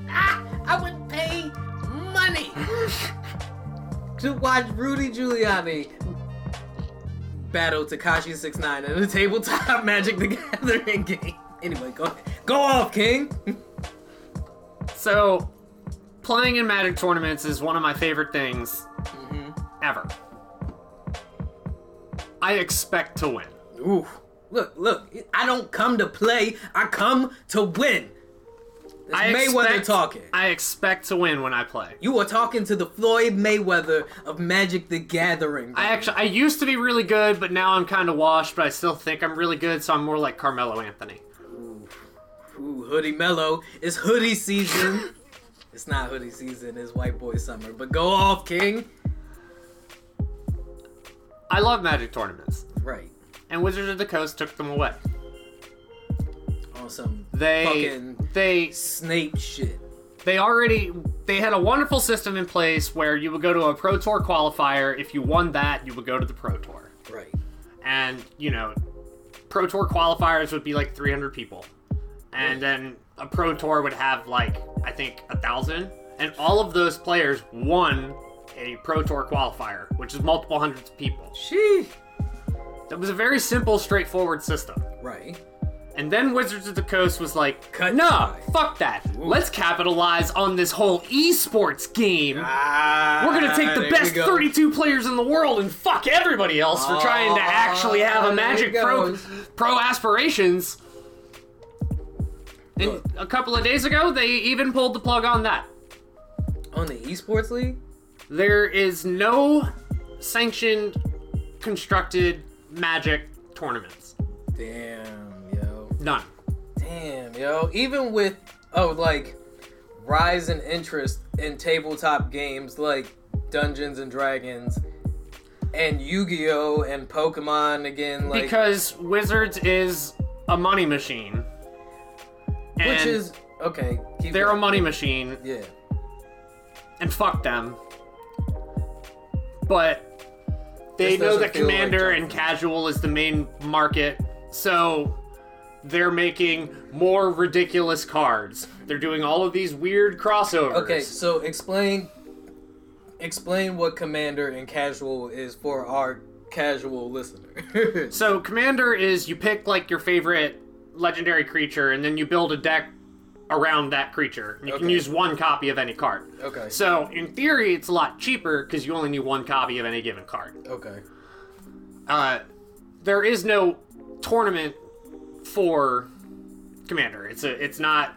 ah, I would pay money to watch Rudy Giuliani battle Tekashi six nine in a tabletop Magic the Gathering game. Anyway, go, go off, King. So playing in Magic tournaments is one of my favorite things mm-hmm. ever. I expect to win. Ooh, look, look. I don't come to play. I come to win. It's Mayweather expect, talking. I expect to win when I play. You are talking to the Floyd Mayweather of Magic the Gathering. Bro. I actually, I used to be really good, but now I'm kind of washed, but I still think I'm really good, so I'm more like Carmelo Anthony. Ooh, Ooh hoodie mellow. It's hoodie season. It's not hoodie season, it's white boy summer. But go off, King. I love Magic tournaments. Right. And Wizards of the Coast took them away. On some they, fucking they, Snape shit. They already, they had a wonderful system in place where you would go to a Pro Tour qualifier. If you won that, you would go to the Pro Tour. Right. And, you know, Pro Tour qualifiers would be like three hundred people. And then a Pro Tour would have like, I think, a thousand. And all of those players won a Pro Tour qualifier, which is multiple hundreds of people. Sheesh. That was a very simple, straightforward system. Right. And then Wizards of the Coast was like, Cut no, by. fuck that. Ooh. Let's capitalize on this whole esports game. Ah, We're going to take the best thirty-two players in the world and fuck everybody else oh, for trying to actually have a Magic Pro, pro aspirations. And a couple of days ago, they even pulled the plug on that. On the esports league? There is no sanctioned, constructed Magic tournaments. Damn, yo. None. Damn, yo. Even with, oh, like, rise in interest in tabletop games like Dungeons and Dragons and Yu-Gi-Oh! And Pokemon again, like. Because Wizards is a money machine. And Which is okay. Keep they're going. a money machine. Yeah. And fuck them. But they know that Commander like and Casual is the main market, so they're making more ridiculous cards. They're doing all of these weird crossovers. Okay, so explain explain what Commander and Casual is for our casual listener. So Commander is you pick like your favorite legendary creature, and then you build a deck around that creature. You okay. can use one copy of any card. Okay. So, in theory, it's a lot cheaper because you only need one copy of any given card. Okay. Uh, there is no tournament for Commander. It's a. It's not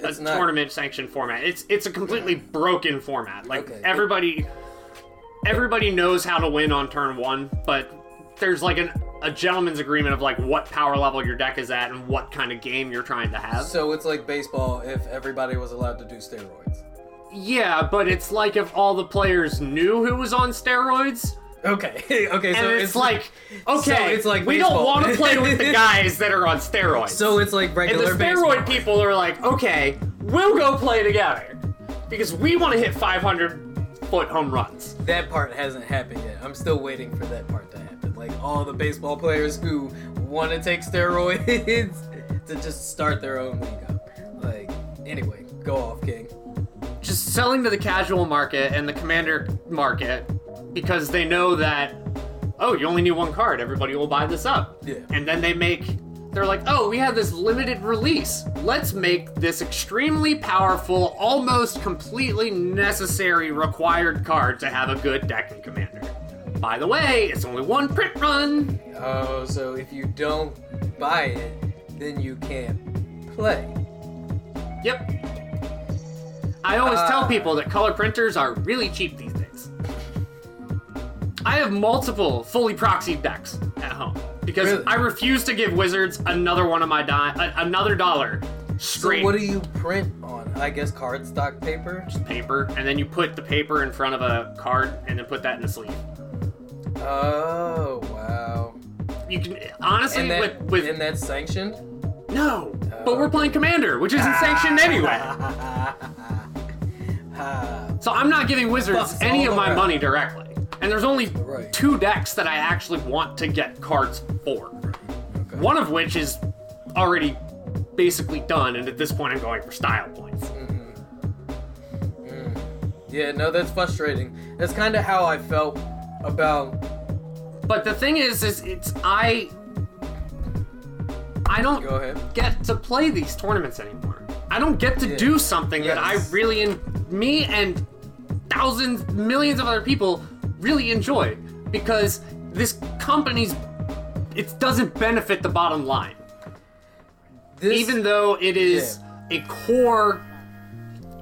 it's a not... tournament sanctioned format. It's it's a completely broken format. Like okay. everybody, everybody knows how to win on turn one, but there's like an. a gentleman's agreement of like what power level your deck is at and what kind of game you're trying to have. So it's like baseball if everybody was allowed to do steroids. Yeah, but it's like if all the players knew who was on steroids. Okay, okay. And so it's, it's like, like okay, so it's like we baseball. don't want to play with the guys that are on steroids. So it's like regular baseball. And the steroid baseball. people are like, okay, we'll go play together because we want to hit five hundred foot home runs. That part hasn't happened yet. I'm still waiting for that part to happen. Like all the baseball players who want to take steroids, to just start their own league up. Like, anyway, go off, King. Just selling to the casual market and the commander market because they know that, oh, you only need one card. Everybody will buy this up. Yeah. And then they make... They're like, oh, we have this limited release. Let's make this extremely powerful, almost completely necessary required card to have a good deck in Commander. By the way, it's only one print run. Oh, so if you don't buy it, then you can't play. Yep. I always uh, tell people that color printers are really cheap these days. I have multiple fully proxied decks at home. Because really? I refuse to give Wizards another one of my di- another dollar straight. So what do you print on? I guess cardstock paper? Just paper. And then you put the paper in front of a card and then put that in the sleeve. Oh, wow. You can, honestly, and that, with, with... And that's sanctioned? No. Oh, but we're playing Commander, which isn't sanctioned anyway. So I'm not giving Wizards any of my around. money directly. And there's only right. two decks that I actually want to get cards for. Okay. One of which is already basically done, and at this point I'm going for style points. Mm-hmm. Mm. Yeah, no, that's frustrating. That's kind of how I felt about... But the thing is, is it's... I... I don't Go ahead. get to play these tournaments anymore. I don't get to yes. do something yes. that I really... In, me and thousands, millions of other people... really enjoy, because this company's it doesn't benefit the bottom line. This, even though it is yeah. a core,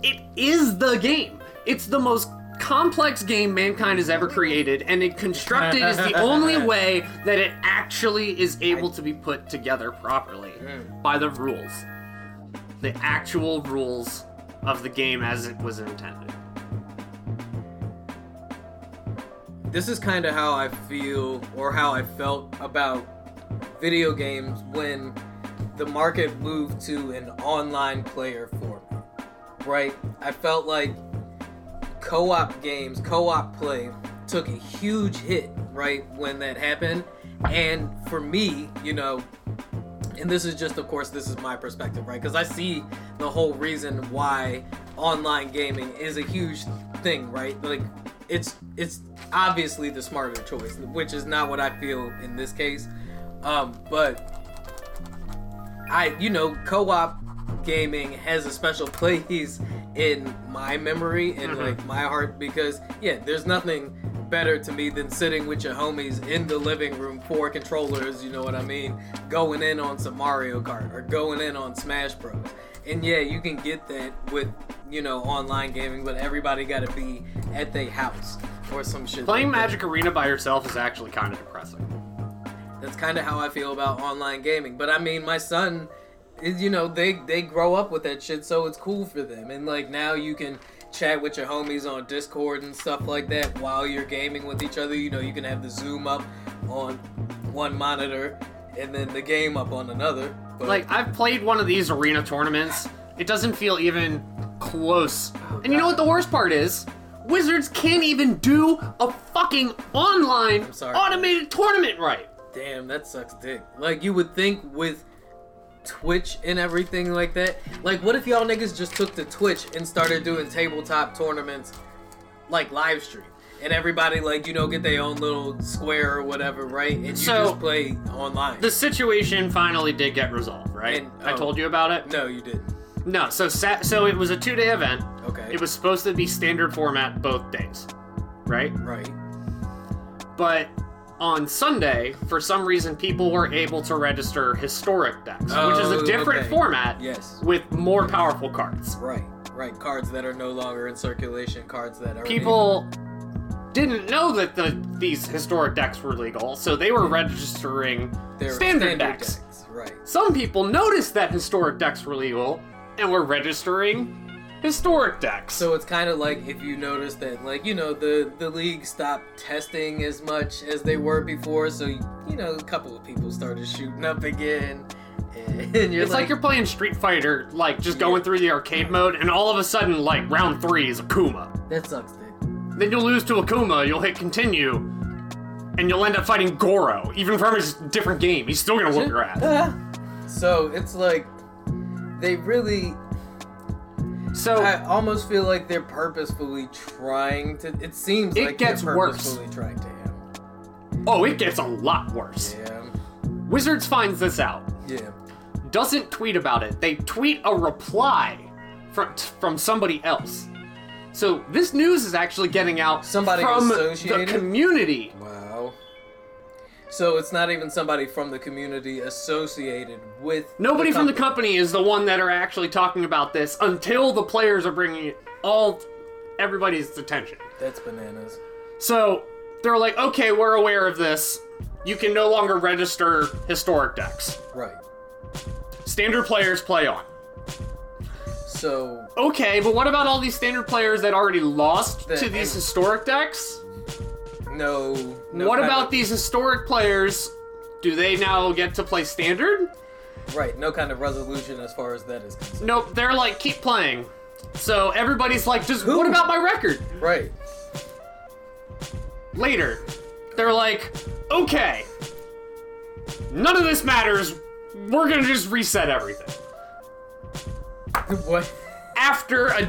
it is the game. It's the most complex game mankind has ever created, and it constructed is the only way that it actually is able to be put together properly mm. by the rules, the actual rules of the game as it was intended. This is kind of how I feel, or how I felt about video games when the market moved to an online player format, right? I felt like co-op games, co-op play, took a huge hit, right, when that happened. And for me, you know, and this is just, of course, this is my perspective, right? Because I see the whole reason why online gaming is a huge thing, right? Like, It's it's obviously the smarter choice, which is not what I feel in this case. Um, but I, you know, co-op gaming has a special place in my memory and mm-hmm. like my heart, because yeah, there's nothing better to me than sitting with your homies in the living room, four controllers, you know what I mean, going in on some Mario Kart or going in on Smash Bros. And yeah, you can get that with, you know, online gaming, but everybody gotta be at their house or some shit. Playing like Magic that. Arena by yourself is actually kind of depressing. That's kind of how I feel about online gaming. But I mean, my son, is, you know, they, they grow up with that shit, so it's cool for them. And like now you can chat with your homies on Discord and stuff like that while you're gaming with each other. You know, you can have the Zoom up on one monitor and then the game up on another. But like, I've played one of these arena tournaments. It doesn't feel even close. Oh, and you know what the worst part is? Wizards can't even do a fucking online automated tournament right. Damn, that sucks dick. Like, you would think with Twitch and everything like that, like, what if y'all niggas just took to Twitch and started doing tabletop tournaments, like, live stream? And everybody, like, you know, get their own little square or whatever, right? And you so, just play online. The situation finally did get resolved, right? And, oh, I told you about it? No, you didn't. No, so sat, so it was a two-day event. Okay. It was supposed to be standard format both days, right? Right. But on Sunday, for some reason, people were able to register historic decks, oh, which is a different okay. format yes. with more powerful cards. Right, right. Cards that are no longer in circulation, cards that are... People... In- didn't know that the these historic decks were legal, so they were registering They're standard, standard decks. decks. Right. Some people noticed that historic decks were legal and were registering historic decks. So it's kind of like if you notice that, like, you know, the, the league stopped testing as much as they were before, so, you know, a couple of people started shooting up again. And you're it's like, like you're playing Street Fighter, like, just going through the arcade mode, and all of a sudden, like, round three is Akuma. That sucks, dude. Then you'll lose to Akuma, you'll hit continue, and you'll end up fighting Goro, even from his different game. He's still gonna whoop your ass. So it's like they really. So I almost feel like they're purposefully trying to. It seems it like gets they're purposefully worse. trying to. Him. Oh, it gets a lot worse. Yeah. Wizards finds this out. Yeah. Doesn't tweet about it. They tweet a reply from from somebody else. So this news is actually getting out somebody from associated? the community. Wow. So it's not even somebody from the community associated with. Nobody the from the company is the one that are actually talking about this until the players are bringing it all everybody's attention. That's bananas. So they're like, okay, we're aware of this. You can no longer register historic decks. Right. Standard players play on. So, okay, but what about all these standard players that already lost the, to these and, historic decks? No. no what about of, these historic players? Do they now get to play standard? Right, no kind of resolution as far as that is concerned. Nope, they're like, keep playing. So everybody's like, just Who? what about my record? Right. Later, they're like, okay, none of this matters. We're gonna just reset everything. What? After a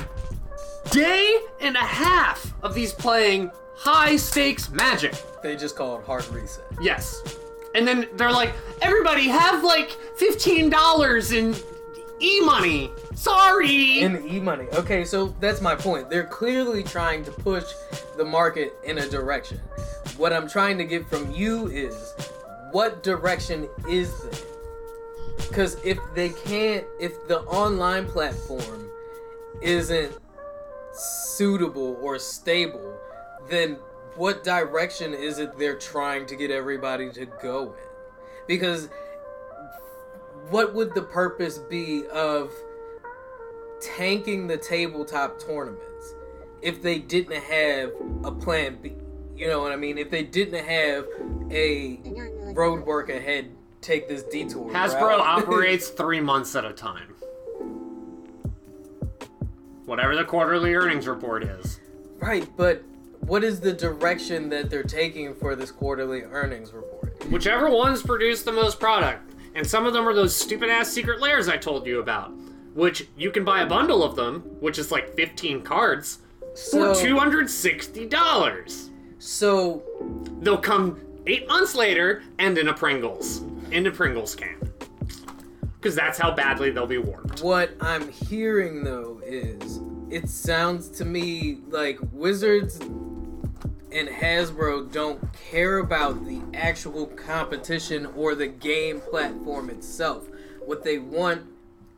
day and a half of these playing high-stakes Magic. They just call it hard reset. Yes. And then they're like, everybody have, like, fifteen dollars in e-money. Sorry. In e-money. Okay, so that's my point. They're clearly trying to push the market in a direction. What I'm trying to get from you is, what direction is this? Because if they can't, if the online platform isn't suitable or stable, then what direction is it they're trying to get everybody to go in? Because what would the purpose be of tanking the tabletop tournaments if they didn't have a plan B? You know what I mean? If they didn't have a roadwork ahead. Take this detour. Hasbro operates three months at a time. Whatever the quarterly earnings report is. Right, but what is the direction that they're taking for this quarterly earnings report? Whichever ones produce the most product. And some of them are those stupid ass secret layers I told you about. Which you can buy a bundle of them, which is like fifteen cards, so, for two hundred sixty dollars. So they'll come eight months later and in a Pringles. Into Pringles can. Because that's how badly they'll be warped. What I'm hearing, though, is it sounds to me like Wizards and Hasbro don't care about the actual competition or the game platform itself. What they want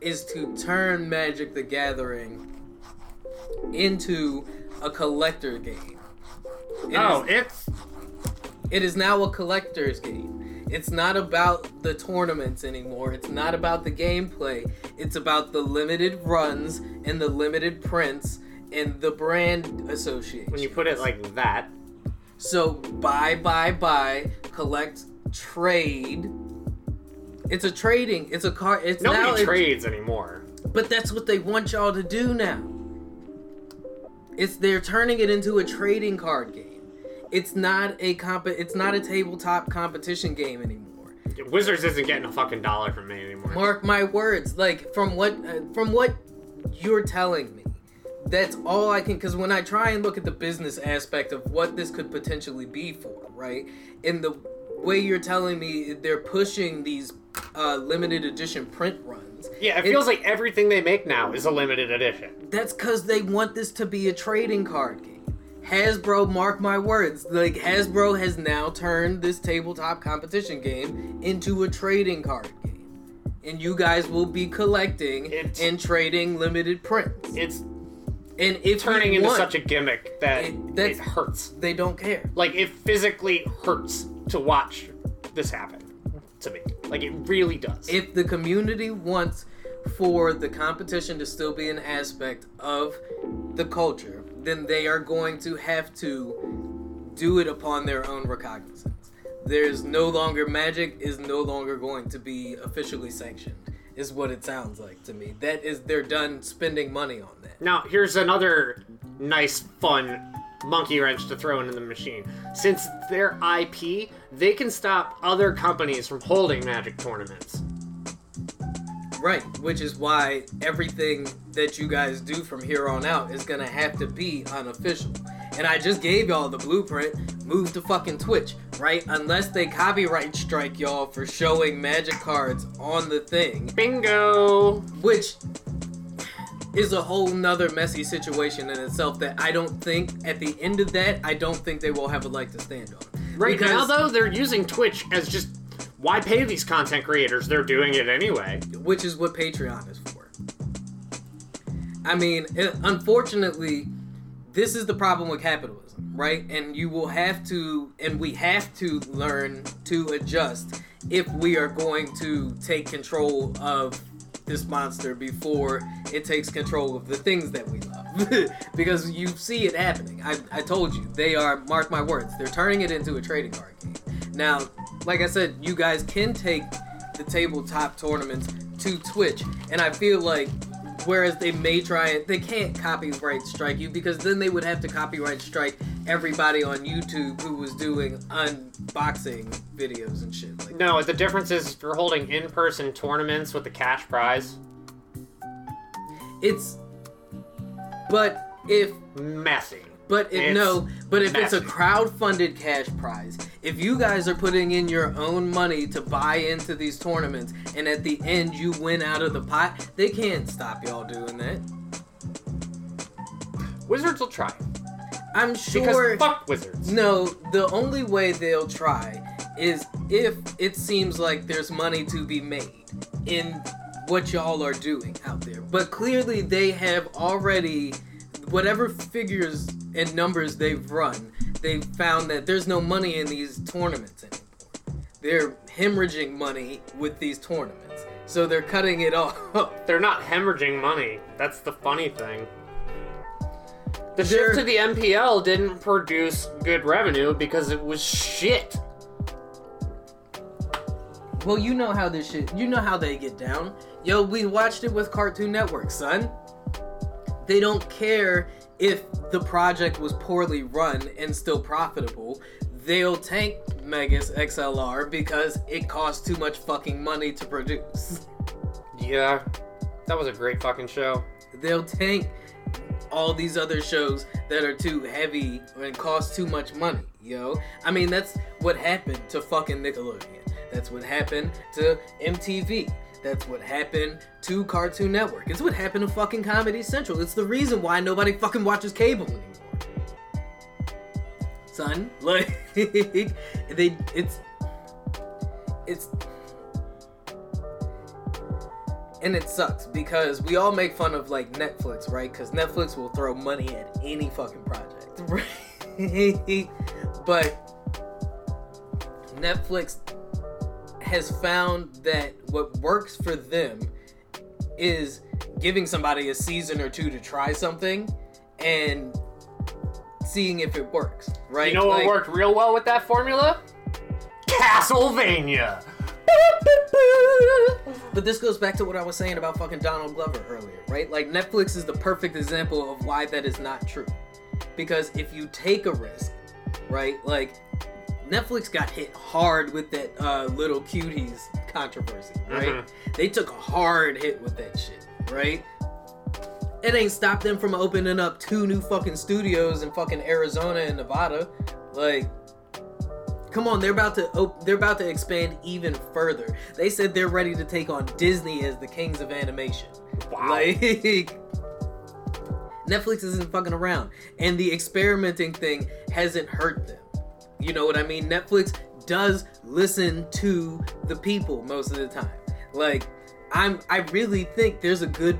is to turn Magic the Gathering into a collector game. It oh, is, it's... It is now a collector's game. It's not about the tournaments anymore. It's not about the gameplay. It's about the limited runs and the limited prints and the brand association. When you put it like that. So buy, buy, buy, collect, trade. It's a trading. It's a car. It's Nobody now, trades it's, anymore. But that's what they want y'all to do now. It's they're turning it into a trading card game. It's not a comp. It's not a tabletop competition game anymore. Wizards isn't getting a fucking dollar from me anymore. Mark my words. Like from what uh, from what you're telling me, that's all I can. Because when I try and look at the business aspect of what this could potentially be for, right? In the way you're telling me, they're pushing these uh, limited edition print runs. Yeah, it feels like everything they make now is a limited edition. That's because they want this to be a trading card game. Hasbro, mark my words, like Hasbro has now turned this tabletop competition game into a trading card game. And you guys will be collecting it's, and trading limited prints. It's and if turning into want, such a gimmick that it, it hurts. They don't care. Like, it physically hurts to watch this happen to me. Like, it really does. If the community wants for the competition to still be an aspect of the culture, then they are going to have to do it upon their own recognizance. There's no longer Magic is no longer going to be officially sanctioned, is what it sounds like to me. That is, they're done spending money on that. Now, here's another nice, fun monkey wrench to throw into the machine. Since they're I P, they can stop other companies from holding Magic tournaments. Right, which is why everything that you guys do from here on out is going to have to be unofficial. And I just gave y'all the blueprint, move to fucking Twitch, right? Unless they copyright strike y'all for showing Magic cards on the thing. Bingo! Which is a whole nother messy situation in itself that I don't think, at the end of that, I don't think they will have a leg to stand on. Right because now, though, they're using Twitch as just... Why pay these content creators? They're doing it anyway. Which is what Patreon is for. I mean, it, unfortunately, this is the problem with capitalism, right? And you will have to, and we have to learn to adjust if we are going to take control of this monster before it takes control of the things that we love. Because you see it happening. I, I told you, they are, mark my words, they're turning it into a trading card game. Now, like I said, you guys can take the tabletop tournaments to Twitch, and I feel like, whereas they may try it, they can't copyright strike you, because then they would have to copyright strike everybody on YouTube who was doing unboxing videos and shit like that. No, the difference is if you're holding in-person tournaments with a cash prize. It's... But if... Messy. But if, no, but if messy. It's a crowdfunded cash prize, if you guys are putting in your own money to buy into these tournaments, and at the end you win out of the pot, they can't stop y'all doing that. Wizards will try. I'm sure... Because fuck Wizards. No, the only way they'll try is if it seems like there's money to be made in what y'all are doing out there. But clearly they have already... Whatever figures and numbers they've run, they've found that there's no money in these tournaments anymore. They're hemorrhaging money with these tournaments. So they're cutting it off. They're not hemorrhaging money. That's the funny thing. The shift to the M P L didn't produce good revenue because it was shit. Well, you know how this shit, you know how they get down. Yo, we watched it with Cartoon Network, son. They don't care if the project was poorly run and still profitable. They'll tank Megas X L R because it costs too much fucking money to produce. Yeah, that was a great fucking show. They'll tank all these other shows that are too heavy and cost too much money, yo. I mean, that's what happened to fucking Nickelodeon. That's what happened to M T V. That's what happened to Cartoon Network. It's what happened to fucking Comedy Central. It's the reason why nobody fucking watches cable anymore. Son, like, they, it's, it's, and it sucks because we all make fun of, like, Netflix, right? Because Netflix will throw money at any fucking project, right? But Netflix has found that what works for them is giving somebody a season or two to try something and seeing if it works, right? You know what, like, worked real well with that formula? Castlevania! But this goes back to what I was saying about fucking Donald Glover earlier, right? Like, Netflix is the perfect example of why that is not true. Because if you take a risk, right, like... Netflix got hit hard with that uh, Little Cuties controversy, right? Mm-hmm. They took a hard hit with that shit, right? It ain't stopped them from opening up two new fucking studios in fucking Arizona and Nevada. Like, come on, they're about to op- they're about to expand even further. They said they're ready to take on Disney as the kings of animation. Wow. Like... Netflix isn't fucking around. And the experimenting thing hasn't hurt them. You know what I mean? Netflix does listen to the people most of the time. Like, I'm, I really think there's a good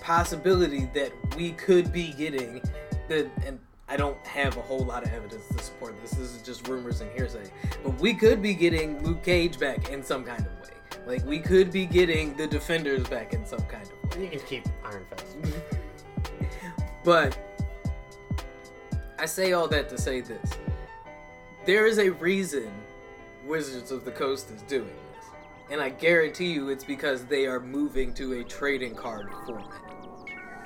possibility that we could be getting the, and I don't have a whole lot of evidence to support this. This is just rumors and hearsay. But we could be getting Luke Cage back in some kind of way. Like, we could be getting the Defenders back in some kind of way. You can keep Iron Fist. But I say all that to say this. There is a reason Wizards of the Coast is doing this. And I guarantee you it's because they are moving to a trading card format.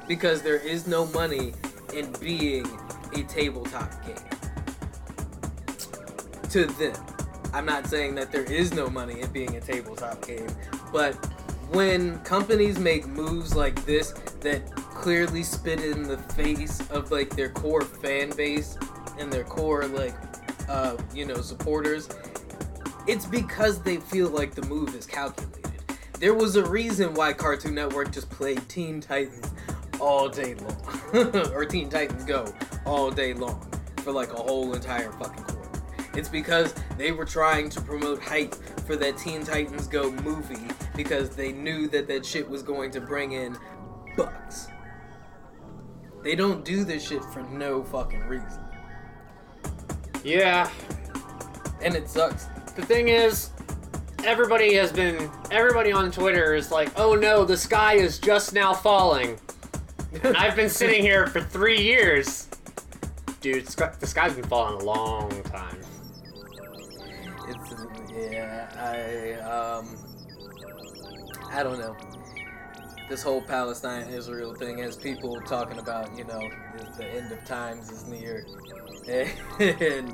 Because there is no money in being a tabletop game. To them. I'm not saying that there is no money in being a tabletop game, but when companies make moves like this that clearly spit in the face of like their core fan base and their core like uh, you know supporters, it's because they feel like the move is calculated. There was a reason why Cartoon Network just played Teen Titans all day long, or Teen Titans Go all day long for like a whole entire fucking quarter. It's because they were trying to promote hype for that Teen Titans Go movie because they knew that that shit was going to bring in bucks. They don't do this shit for no fucking reason. Yeah. And it sucks. The thing is, everybody has been, everybody on Twitter is like, oh no, the sky is just now falling. And I've been sitting here for three years. Dude, the sky's been falling a long time. It's, yeah, I, um, I don't know. This whole Palestine-Israel thing has people talking about, you know, the end of times is near. And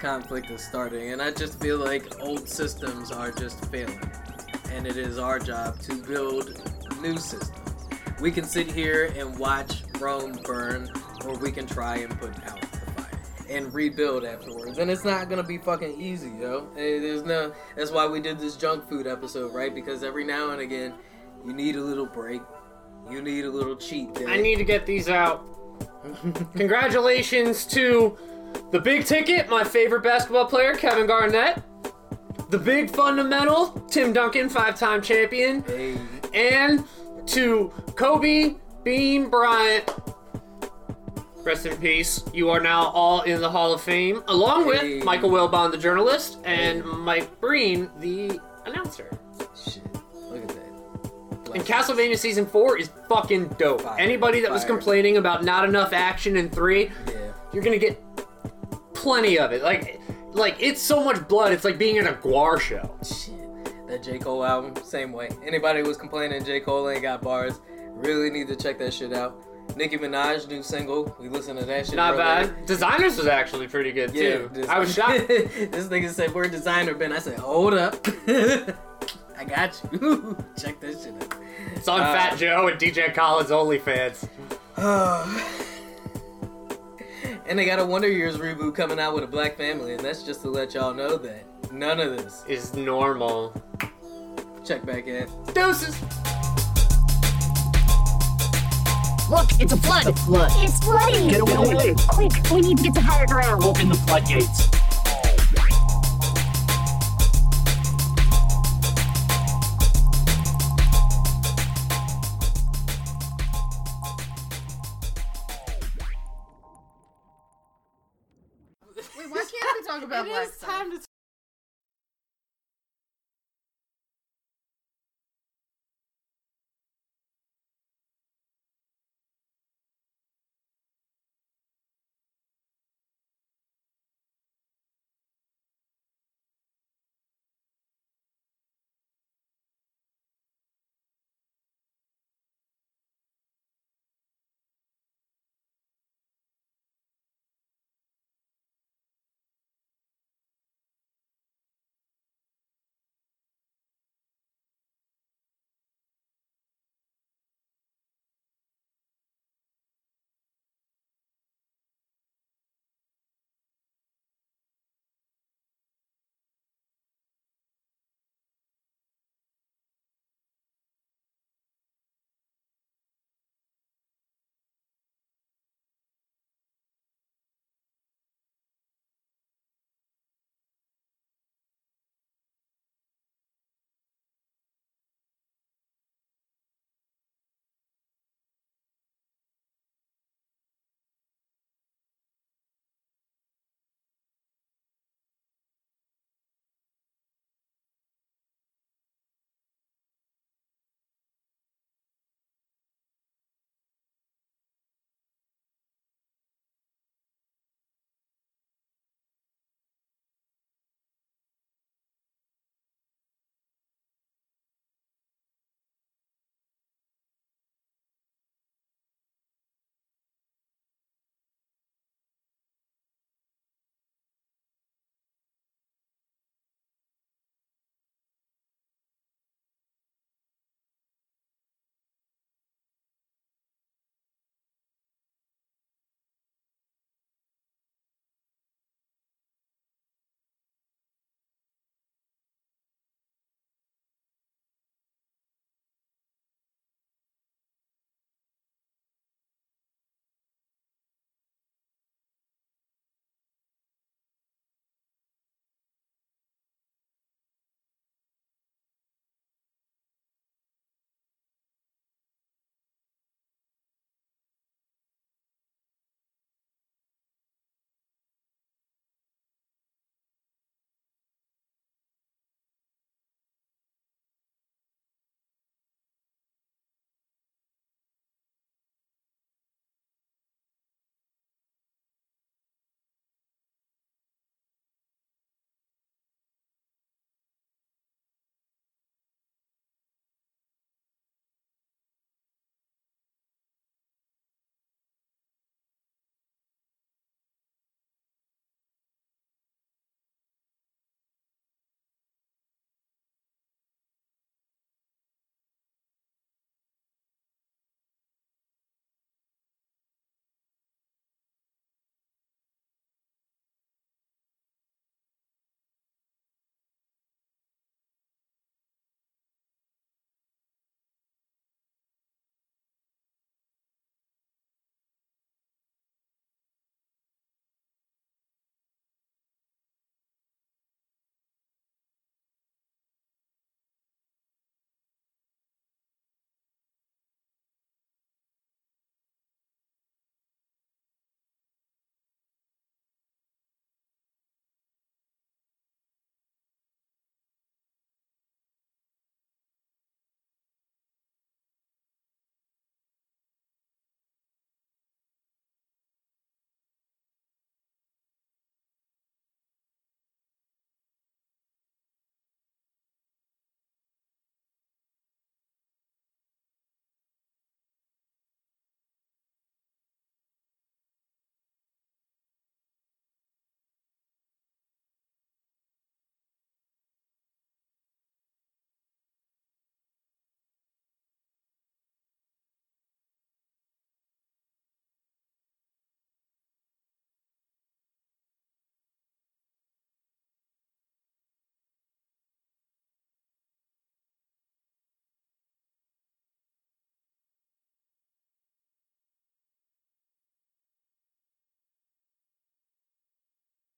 conflict is starting, and I just feel like old systems are just failing, and it is our job to build new systems. We can sit here and watch Rome burn, or we can try and put out the fire and rebuild afterwards, and it's not gonna be fucking easy, yo. There's no, that's why we did this junk food episode, right? Because every now and again you need a little break, you need a little cheat day. I need to get these out. Congratulations to the big ticket, my favorite basketball player, Kevin Garnett. The big fundamental, Tim Duncan, five-time champion. Hey. And to Kobe Bean Bryant. Rest in peace. You are now all in the Hall of Fame, along with hey. Michael Wilbon, the journalist, and hey. Mike Breen, the announcer. Shit. Look at that. Black and Castlevania Season four is fucking dope. Fire. Anybody that Fire. was complaining about not enough action in three, yeah. you're going to get plenty of it. Like, like it's so much blood, it's like being in a guar show. Shit. That J. Cole album, same way. Anybody who was complaining J. Cole ain't got bars, really need to check that shit out. Nicki Minaj, new single. We listened to that shit. Not bad. Later. Designers was actually pretty good, yeah, too. This, I was shocked. This nigga said, "We're designer, Ben." I said, "Hold up." I got you. Check that shit out. It's on uh, Fat Joe and D J Khaled's OnlyFans. Oh. And they got a Wonder Years reboot coming out with a black family, and that's just to let y'all know that none of this is normal. Check back in. Deuces! Look, it's a flood! It's a flood. It's flooding! Get away! Quick, we need to get to higher ground. Open the floodgates. It is time to